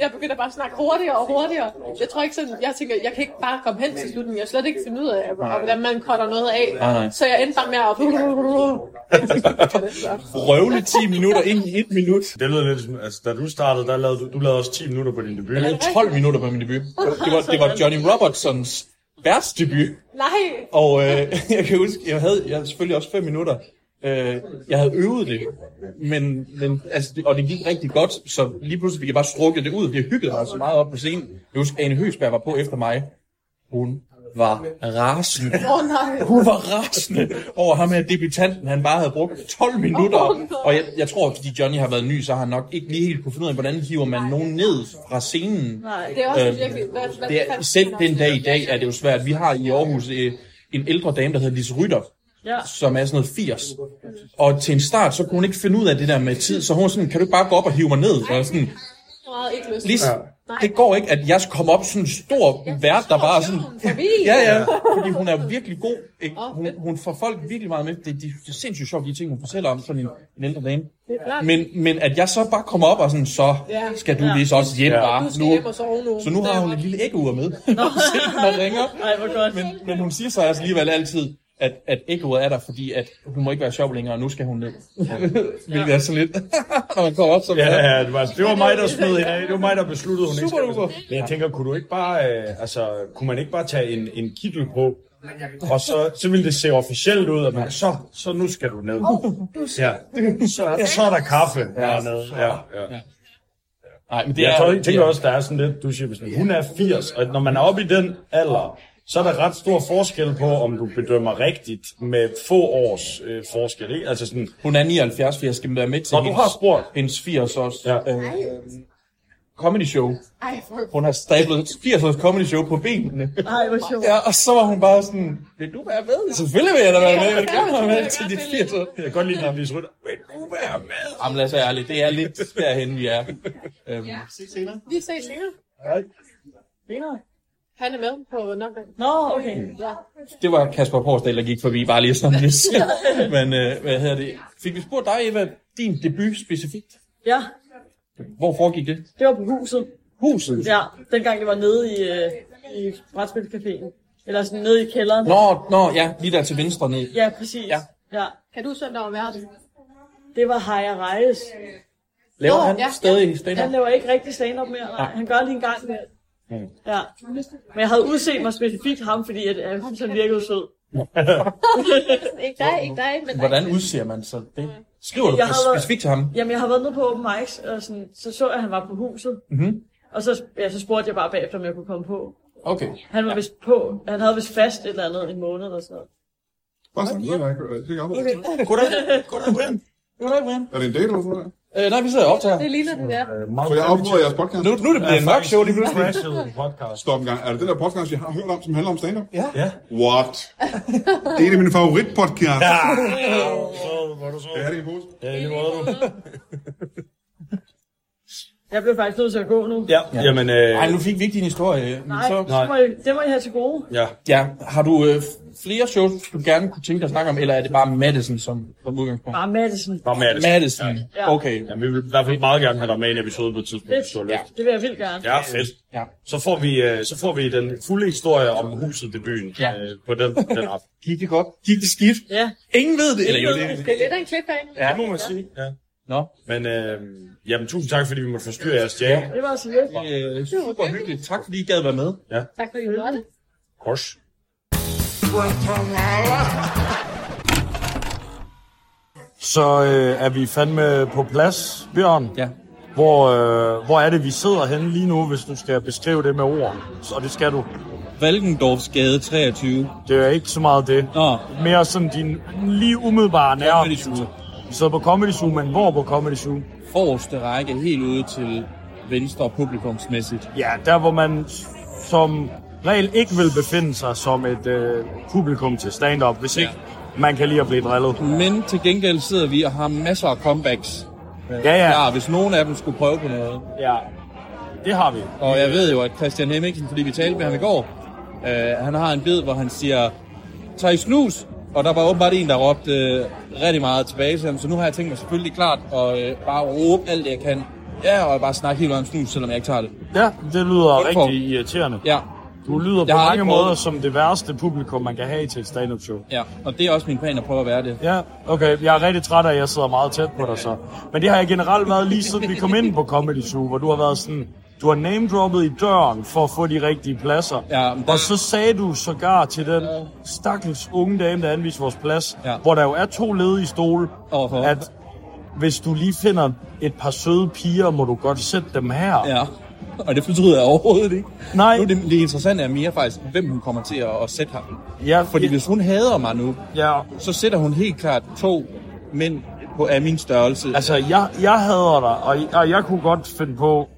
jeg begynder bare at snakke hurtigere og hurtigere. Jeg tror ikke sådan, jeg tænker, jeg kan ikke bare komme hen til slutningen, jeg har slet ikke finde ud af, hvordan man cutter noget af. Nej. Så jeg endte bare med at... Røvle 10 minutter ind i 1 minut. Det lød lidt som, altså da du startede, der lavede du lavede også 10 minutter på din debut. Jeg lavede 12 minutter på min debut. Det var Johnny Robertsons værtsdebut. Nej. Og jeg kan huske, jeg havde selvfølgelig også 5 minutter. Jeg havde øvet det, men altså, og det gik rigtig godt, så lige pludselig fik jeg bare strukket det ud. Vi hyggede mig så meget op på scenen. Jeg husker, Ane Høgsberg var på efter mig. Hun var rasende. Hun var rasende over ham her debutanten. Han bare havde brugt 12 minutter. Og jeg tror, fordi Johnny har været ny, så har han nok ikke lige helt kunne finde ud af, hvordan hiver man nogen ned fra scenen. Nej, det er også virkelig... Selv den dag i dag er det jo svært. Vi har i Aarhus en ældre dame, der hedder Lise Rytter, som er sådan noget 80. Og til en start, så kunne hun ikke finde ud af det der med tid, så hun sådan, kan du ikke bare gå op og hive mig ned? Og sådan, det går ikke, at jeg skal komme op sådan en stor vært, der bare sådan... Ja, fordi hun er virkelig god, ikke? Hun får folk virkelig meget med. Det er sindssygt sjovt, de ting, hun fortæller om sådan en ældre dame. Men at jeg så bare kommer op og sådan, så skal du lige så også hjem bare. Så nu har hun et lille æggeur med, der ringer. Men hun siger så altså alligevel altid, at æggeuret er der, fordi at hun må ikke være sjov længere, og nu skal hun ned. Hvilket er sådan lidt, når man kommer op som det var mig, der smed hende af. Det var mig, der besluttede, hun ikke skulle. Men jeg tænker, kunne man ikke bare tage en kittel på, og så ville det se officielt ud, at man så nu skal du ned. Ja. Så er der kaffe hernede. Ja. Nej, men det jeg tænker også, der er sådan lidt, du siger, hvis hun er 80, og når man er oppe i den alder, så er der ret stor forskel på, om du bedømmer rigtigt med få års forskel, ikke? Altså sådan... Hun er 79, for jeg skal være med til hendes 80 års comedy show. Hun har stablet 80 års comedy show på benene. Ej, hvor sjovt. Ja, og så var hun bare sådan, vil du være med? Selvfølgelig vil jeg da være med, jeg gerne være med til dit 80 år. Jeg kan godt lide, når vi slutter. Vil du være med? Jamen lad os være ærlig, det er lidt derhenne, vi er. Ses senere. Vi ses senere. Hej. Senere. Han er med på nok. Nå, okay. Ja. Det var Kasper Porsdal, der gik forbi, bare lige sådan lidt. Men hvad hedder det? Fik vi spurgt dig, Eva, din debut specifikt? Ja. Hvor foregik det? Det var på Huset. Huset? Ja, dengang det var nede i Brætspilscaféen. Eller sådan nede i kælderen. Nå, lige der til venstre ned. Ja, præcis. Ja. Kan du sådan der være det? Det var Haya Reyes. Laver han stadig stand-up? Han laver ikke rigtig stand-up mere. Nej. Han gør lige en gang med. Ja, men jeg havde udset mig specifikt ham, fordi at han sådan virkede sød. ikke dig, men... Hvordan udser man så det? Skriver du specifikt til ham? Jamen, jeg har været nede på open mics, og sådan, så jeg, at han var på Huset. Mm-hmm. Og så spurgte jeg bare bagefter, om jeg kunne komme på. Okay. Han var vist på. Han havde vist fast et eller andet en måned eller sådan. Bare sådan, ja, okay. Goddag, Brian. Er det en date eller sådan noget? Nej, vi sidder og optager. Det ligner det der. Så jeg optager jeres podcast. Nu er det blevet en mørk show lige pludselig. Stop en gang. Er det det der podcast, jeg har hørt om, som handler om stand-up? Ja. What? Det er en af mine favoritpodcast. Ja. Hvor du så? Det er det i pose. Ja, det var du. Jeg blev faktisk nødt til at gå nu. Ja. Jamen, nej, nu fik vi ikke din historie. Nej, så... det må I have til gode. Ja. Ja. Har du flere shows, du gerne kunne tænke dig at snakke om, eller er det bare Madsen som udgangspunkt? Bare Madsen. Ja. Okay. Jamen, vi vil i hvert fald meget gerne have dig med i en episode på et tidspunkt. Fedt. Ja. Det vil jeg vildt gerne. Ja, fedt. Ja. Så får vi den fulde historie om huset i byen på den aften. Gik det godt? Gik det skidt? Ja. Ingen ved det. Eller, det er lidt af en cliffhanger. Ja, det må man sige. Ja. Nå. Men jamen, tusind tak, fordi vi måtte forstyrre jeres jam. Ja, det var så lidt. Super hyggeligt. Tak, fordi I gad være med. Ja. Tak, fordi I hørte det. Kors. Så er vi fandme på plads, Bjørn. Ja. Hvor er det, vi sidder henne lige nu, hvis du skal beskrive det med ord? Og det skal du. Valkendorfsgade 23. Det er ikke så meget det. Nå. Mere sådan din lige umiddelbare nærmeste. Vi sidder på Comedy Zoo, men hvor på Comedy Zoo? Forreste række, helt ude til venstre publikumsmæssigt. Ja, der hvor man som regel ikke vil befinde sig som et publikum til stand-up, hvis ikke man kan lide at blive drillet. Men til gengæld sidder vi og har masser af comebacks. Ja. Hvis nogen af dem skulle prøve på noget. Ja, det har vi. Og jeg ved jo, at Christian Hemmingsen, fordi vi talte med ham i går, han har en bid, hvor han siger, tag i snus. Og der var åbenbart en, der råbte rigtig meget tilbage til ham, så nu har jeg tænkt mig selvfølgelig klart at bare råbe alt det, jeg kan. Ja, og bare snakke helt om snus, selvom jeg ikke tager det. Ja, det lyder rigtig irriterende. Ja. Du lyder på mange måder som det værste publikum, man kan have til et stand-up show. Ja, og det er også min plan at prøve at være det. Ja, okay. Jeg er rigtig træt af, at jeg sidder meget tæt på dig så. Men det har jeg generelt været lige siden vi kom ind på Comedy Zoo, hvor du har været sådan... Du har name-droppet i døren for at få de rigtige pladser. Ja, der... Og så sagde du sågar til den stakkels unge dame, der anviste vores plads, hvor der jo er 2 ledige stole, at hvis du lige finder et par søde piger, må du godt sætte dem her. Ja, og det fortryder jeg overhovedet ikke. Nej. Nu, det interessante er mere faktisk, hvem hun kommer til at sætte ham. Ja, fordi hvis hun hader mig nu, så sætter hun helt klart 2 mænd af min størrelse. Altså, jeg hader dig, og jeg kunne godt finde på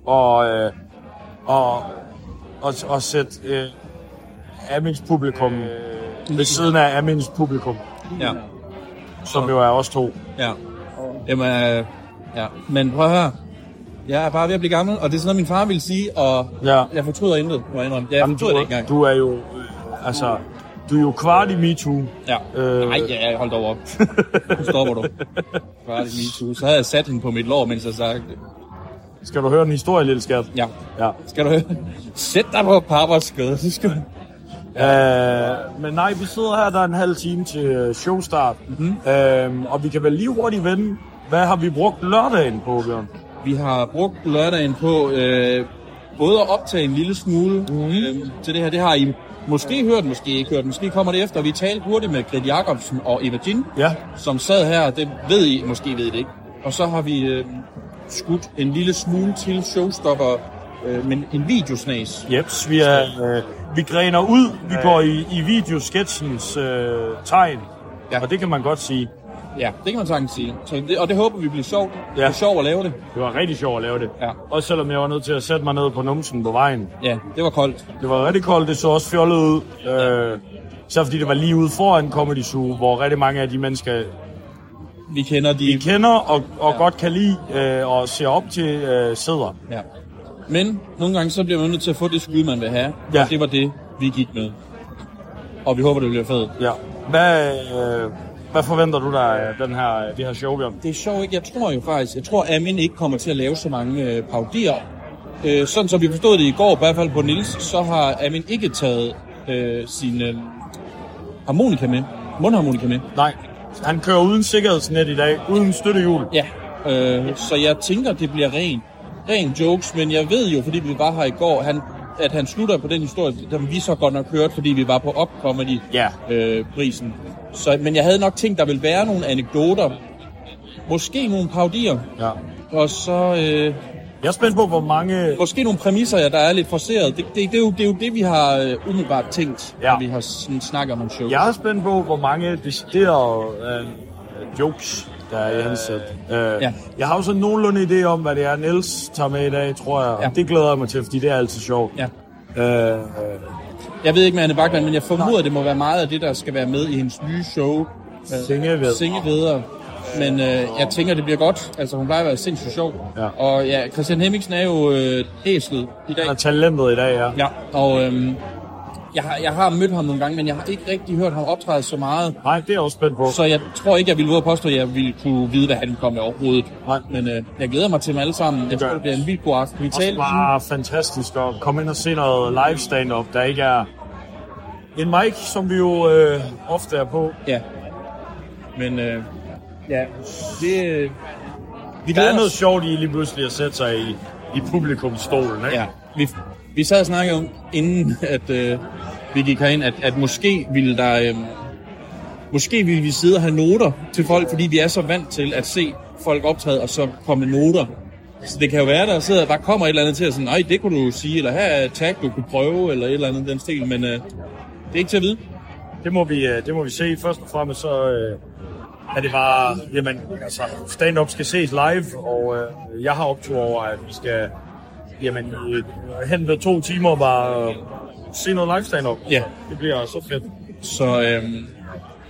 at sætte Amins publikum ved siden af Amins publikum. Ja. Som jo er også 2. Ja. Jamen, ja. Men prøv at høre. Jeg er bare ved at blive gammel, og det er sådan noget, min far ville sige, og jeg fortryder intet, må jeg indrømme. Jeg fortryder det ikke engang. Du er jo, du er jo kvart i MeToo. Ja. Nej, ja, hold da op. Nu stopper du. Kvart i MeToo. Så havde jeg sat hende på mit lår, mens jeg sagde... Skal du høre den historie, lille skat? Ja. Skal du høre? Sæt dig på pappas skød, så skal du... Men nej, vi sidder her, der er en halv time til showstart. Mm-hmm. Og vi kan vel lige hurtigt vende. Hvad har vi brugt lørdagen på, Bjørn? Vi har brugt lørdagen på både at optage en lille smule til det her. Det har I... Måske hørt, måske ikke hørt, måske kommer det efter. Vi talte hurtigt med Gritt Jakobsen og Eva, som sad her, det ved I, måske ved I det ikke. Og så har vi skudt en lille smule til Showstopper, men en videosnæs. Jeps, vi grener ud, vi går i videosketchens tegn, og det kan man godt sige. Ja, det kan man sagtens sige. Og det håber vi bliver sjovt. Det var sjovt at lave det. Det var rigtig sjovt at lave det. Ja. Også selvom jeg var nødt til at sætte mig ned på numsen på vejen. Ja, det var koldt. Det var rigtig koldt. Det så også fjollet ud. Så fordi det var lige ude foran Comedy Zoo, hvor rigtig mange af de mennesker... Vi kender og godt kan lide og ser op til sidder. Ja. Men nogle gange så bliver man nødt til at få det skud, man vil have. Ja. Og det var det, vi gik med. Og vi håber, det bliver fedt. Ja. Hvad forventer du dig af det her show, Bjørn? Det er sjovt, ikke? Jeg tror, Amin ikke kommer til at lave så mange parodier. Sådan som vi forstod det i går, i hvert fald på Niels, så har Amin ikke taget sin mundharmonika med. Nej, han kører uden sikkerhedsnet i dag, uden støttehjul. Ja, så jeg tænker, det bliver ren jokes, men jeg ved jo, fordi vi var her i går, at han slutter på den historie, som vi så godt nok hørte, fordi vi var på Comedy-prisen. Men jeg havde nok tænkt, der ville være nogle anekdoter. Måske nogle parodier. Ja. Og så Jeg er spændt på, hvor mange... Måske nogle præmisser, der er lidt forceret. Det er jo det, vi har umiddelbart tænkt, ja, når vi har snakket om nogle shows. Jeg er spændt på, hvor mange deciderede jokes, der er i hans sæt. Ja. Jeg har jo sådan nogenlunde idé om, hvad det er, Niels tager med i dag, tror jeg. Ja. Det glæder jeg mig til, fordi det er altid sjovt. Ja. Jeg ved ikke med Anne Barkland, men jeg formoder, det må være meget af det, der skal være med i hendes nye show. Singeveder. Men jeg tænker, det bliver godt. Altså, hun plejer at være sindssygt sjov. Ja. Og ja, Christian Hemmingsen er jo æslet i dag. Han er talentet i dag, ja. Ja, og jeg har mødt ham nogle gange, men jeg har ikke rigtig hørt ham optræde så meget. Nej, det er jeg også spændt på. Så jeg tror ikke, jeg ville ud og påstå, at jeg ville kunne vide, hvad han kom med overhovedet. Nej. Men jeg glæder mig til dem alle sammen. Jeg tror, det bliver en vildt god aften. Vi taler bare fantastisk at komme ind og se noget live stand-up, der ikke er en mic, som vi jo ofte er på. Ja, men... ja, det... Der er noget sjovt i lige pludselig at sætte sig i publikumstolen, ikke? Ja, vi sad og snakkede om, inden at vi gik herind, at måske ville der... måske ville vi sidde og have noter til folk, fordi vi er så vant til at se folk optræde og så komme noter. Så det kan jo være, der sidder og bare kommer et eller andet til at sige, nej, det kunne du sige, eller her er et tag, du kunne prøve, eller et eller andet den stil, men det er ikke til at vide. Det må vi se. Først og fremmest så... at det var, jamen, altså, stand-up skal ses live, og jeg har optur over, at vi skal, jamen, hen ved 2 timer bare se noget live stand-up. Ja. Det bliver så fedt. Så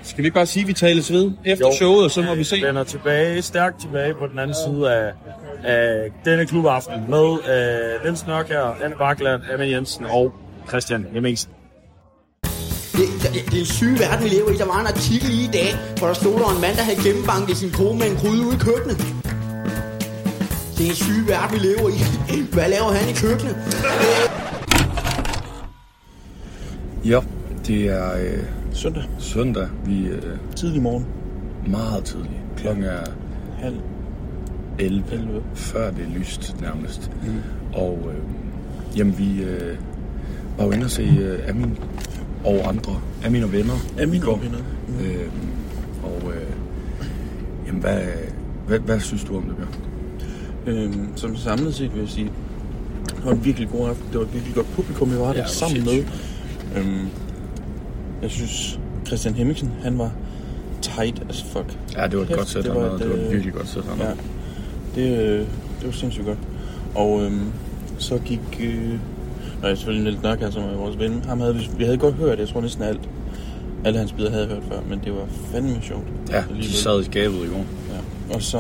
skal vi ikke bare sige, at vi tales ved efter showet, og så må vi se. Vi vender tilbage, stærkt tilbage på den anden side af denne klubaften med Niels Nørk her, Anne Barkland, Amin Jensen og Christian Hemmingsen. Det er en syg verden, vi lever i. Der var en artikel i dag, hvor der stod, der en mand, der havde gennembanket sin kone med en gryde ude i køkkenet. Det er en syg verden, vi lever i. Hvad laver han i køkkenet? Ja, det er søndag. Søndag. Vi tidlig morgen. Meget tidlig. Klokken er 11:30, før det er lyst nærmest. Mm. Og jamen, vi var jo inde og se Amin og andre af mine venner. Af mine venner. Mm. Og jamen, hvad synes du om det, Bjørn? Som samlet set vil jeg sige, det var en virkelig god aften. Det var et virkelig godt publikum, vi var der sammen med. Jeg synes, Christian Hemmingsen, han var tight as fuck. Ja, det var et godt sæt. Det var et virkelig godt sæt. Ja, det var sindssygt godt. Og så gik... nej, selvfølgelig Niels Nørk, som er vores ven. Vi havde godt hørt, jeg tror næsten alt. Alle hans bidder havde hørt før, men det var fandme sjovt. Ja, de sad i skabet i går. Ja. Og så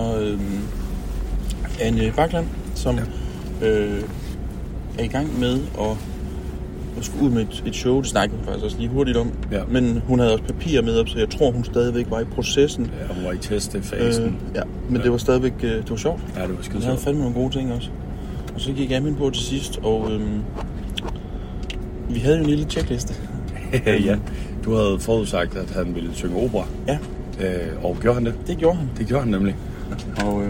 Anne Barkland, som er i gang med at skulle ud med et show. Det snakkede hun faktisk også lige hurtigt om. Ja. Men hun havde også papir med op, så jeg tror, hun stadigvæk var i processen. Ja, hun var i testefasen. Ja, men det var stadigvæk det var sjovt. Ja, det var skidesjovt. Hun havde fandme nogle gode ting også. Og så gik Amin på til sidst, og... vi havde jo en lille checkliste. Ja, du havde forudsagt, at han ville synge opera. Ja. Og gjorde han det? Det gjorde han. Det gjorde han nemlig. Og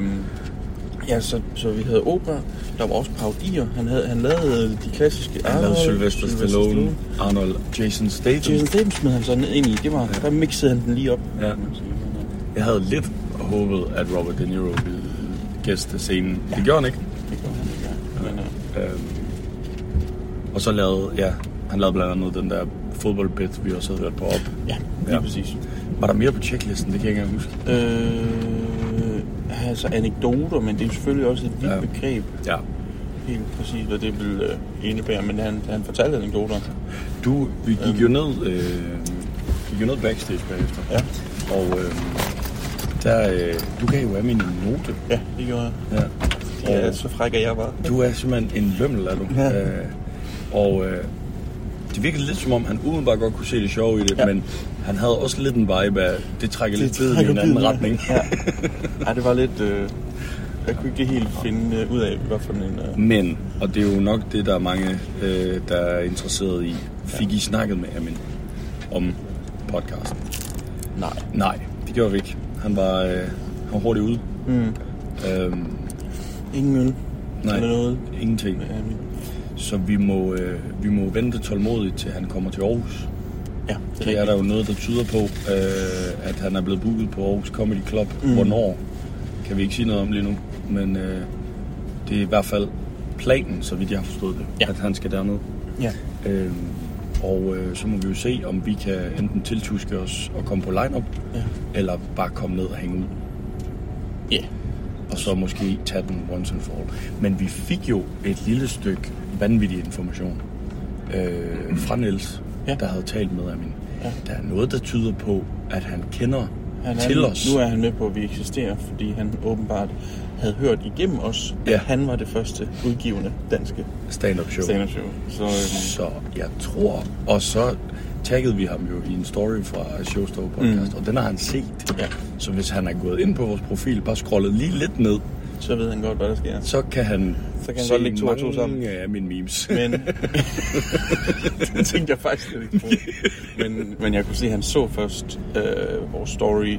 ja, så vi havde opera. Der var også parodier. Han lavede de klassiske... Han lavede Sylvester Stallone, Arnold, Jason Statham. Jason Statham smed han sådan ind i. Det var, der mixede han den lige op. Ja. Jeg havde lidt håbet, at Robert De Niro ville gæste scenen. Ja. Det gjorde han ikke. Det gjorde han ikke, ja. Og så lavede, ja, han lavede blandt andet den der fodboldbit, vi også havde hørt på op. Ja, lige præcis. Var der mere på checklisten? Det kan jeg ikke huske. Altså anekdoter, men det er selvfølgelig også et vildt begreb. Ja. Helt præcis, hvad det ville indebære, men han fortalte anekdoter. Vi gik jo ned, backstage bagefter. Ja. Og der, du gav jo af min note. Ja, det gjorde jeg. Ja. Og, ja, så frækker jeg bare. Du er simpelthen en lømmel, er du? Ja. Og det virkede lidt som om, han udenbart godt kunne se det sjove i det, men han havde også lidt en vibe af, det trækker lidt bedre i en anden retning. Ja. Ej, det var lidt... jeg kunne ikke helt finde ud af, hvad for en... Men, og det er jo nok det, der er mange, der er interesseret i. Fik I snakket med Amin om podcasten? Nej, det gjorde vi ikke. Han var hurtigt ude. Mm. Ingen mølle? Nej, noget. Ingenting. Så vi må vente tålmodigt, til han kommer til Aarhus. Ja, det er der jo noget, der tyder på, at han er blevet booket på Aarhus Comedy Club. Hvornår? Kan vi ikke sige noget om lige nu. Men Det er i hvert fald planen, så vidt jeg har forstået det, ja, at han skal derned. Ja. Og så må vi jo se, om vi kan enten tiltuske os og komme på line-up, ja, eller bare komme ned og hænge ud. Ja. Og så måske tage den once and for all. Men vi fik jo et lille stykke vanvittig information fra Niels, ja, der havde talt med Amin. Ja. Der er noget, der tyder på, at han kender til os. Nu er han med på, at vi eksisterer, fordi han åbenbart havde hørt igennem os, at ja, han var det første udgivende danske stand-up show. Stand-up show. Så jeg tror, og så taggede vi ham jo i en story fra Showstopper Podcast, og den har han set. Ja. Så hvis han er gået ind på vores profil, bare scrollet lige lidt ned, så ved han godt, hvad der sker. Så kan han godt lægge to og to sammen. Ja, mine memes. Men det tænkte jeg faktisk lidt ikke på. Men jeg kunne se, at han så først vores story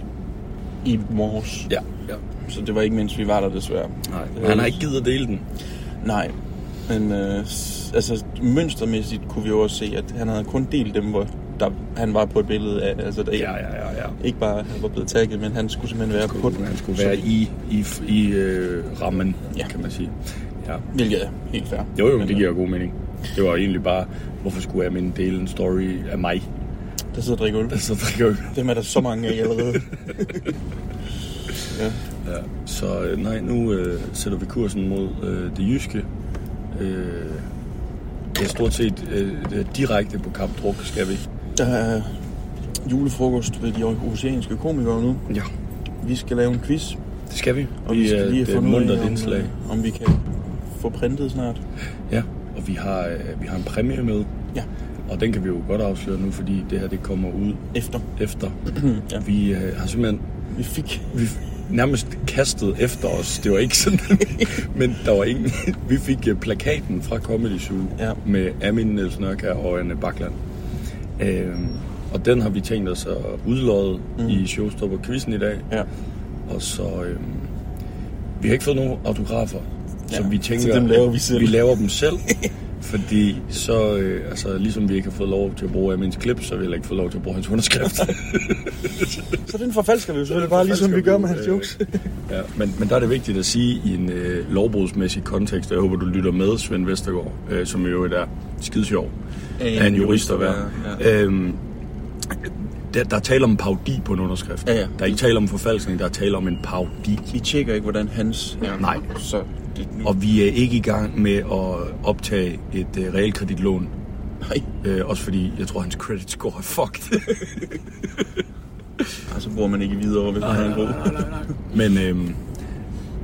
i morges. Ja, ja. Så det var ikke mens vi var der, desværre. Nej, han har ikke givet at dele den. Nej, men altså mønstermæssigt kunne vi jo også se, at han havde kun delt dem, hvor der, han var på et billede af, altså der ja. Ikke bare han var blevet tagget, men han skulle simpelthen være på den. Han skulle være i rammen, ja, kan man sige. Ja. Hvilket er helt fair. Jo, men det giver god mening. Det var egentlig bare, hvorfor skulle jeg min dele en story af mig? Der sidder og drikker øl. Dem er der så mange af allerede. Ja. Ja. Så nej, nu sætter vi kursen mod det jyske. Det er stort set direkte på Kap Druk, skal vi. Der er julefrokost ved de aarhusianske komikere nu. Ja. Vi skal lave en quiz. Det skal vi. Og vi skal lige få muntert indslag. Om vi kan få printet snart. Ja, og vi har en præmie med. Ja. Og den kan vi jo godt afsløre nu, fordi det her det kommer ud efter. Ja. Vi har simpelthen vi nærmest kastet efter os. Det var ikke sådan, men der var ingen. Vi fik plakaten fra Comedy Zoo, ja, med Amin, Niels Nørk og Anne Barkland. Og den har vi tænkt os at udlåde i Showstopper-quizzen i dag. Ja. Og så vi har ikke fået nogen autografer, ja, så vi tænker, så vi laver dem selv. Fordi så, ligesom vi ikke har fået lov til at bruge Amins klip, så vi heller ikke fået lov til at bruge hans underskrift. Så den forfalsker vi jo selvfølgelig bare, ligesom vi gør med hans jokes. Ja, men der er det vigtigt at sige i en lovbrugsmæssig kontekst, og jeg håber, du lytter med Svend Vestergaard, som jo er skidesjov. Han jurist at være. Ja. Der er tale om en parodi på en underskrift. Ja, ja. Der er ikke tale om forfalskning, der er tale om en parodi. Vi tjekker ikke, hvordan hans... Ja. Nej. Så... Og vi er ikke i gang med at optage et realkreditlån. Nej. Også fordi, jeg tror, hans credit score er fucked. Så bruger man ikke videre, hvis man har en råd. Men,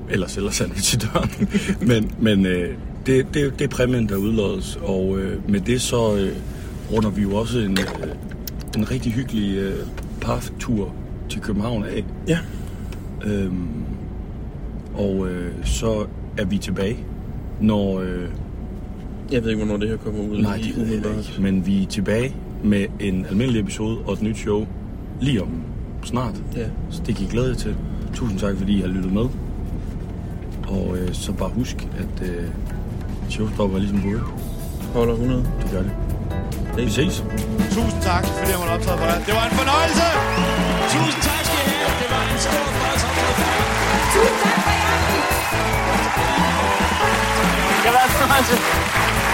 ellers er det til døren. Men det er præmien, der udlådes. Og med det så runder vi jo også en rigtig hyggelig paftur til København af. Ja. Så er vi tilbage, når... Jeg ved ikke, hvornår det her kommer ud. Nej, det ved jeg ikke. Men vi er tilbage med en almindelig episode og et nyt show lige om snart. Ja. Så det kan I glæde jer til. Tusind tak, fordi I har lyttet med. Og så bare husk, at Showstopper er ligesom på øl. Holder 100. Det gør det. Vi ses. Tusind tak, fordi jeg måtte optræde for dig. Det var en fornøjelse! Tusind tak skal I have. Det var en stor fornøjelse. Tusind tak for jer. Det var en fornøjelse.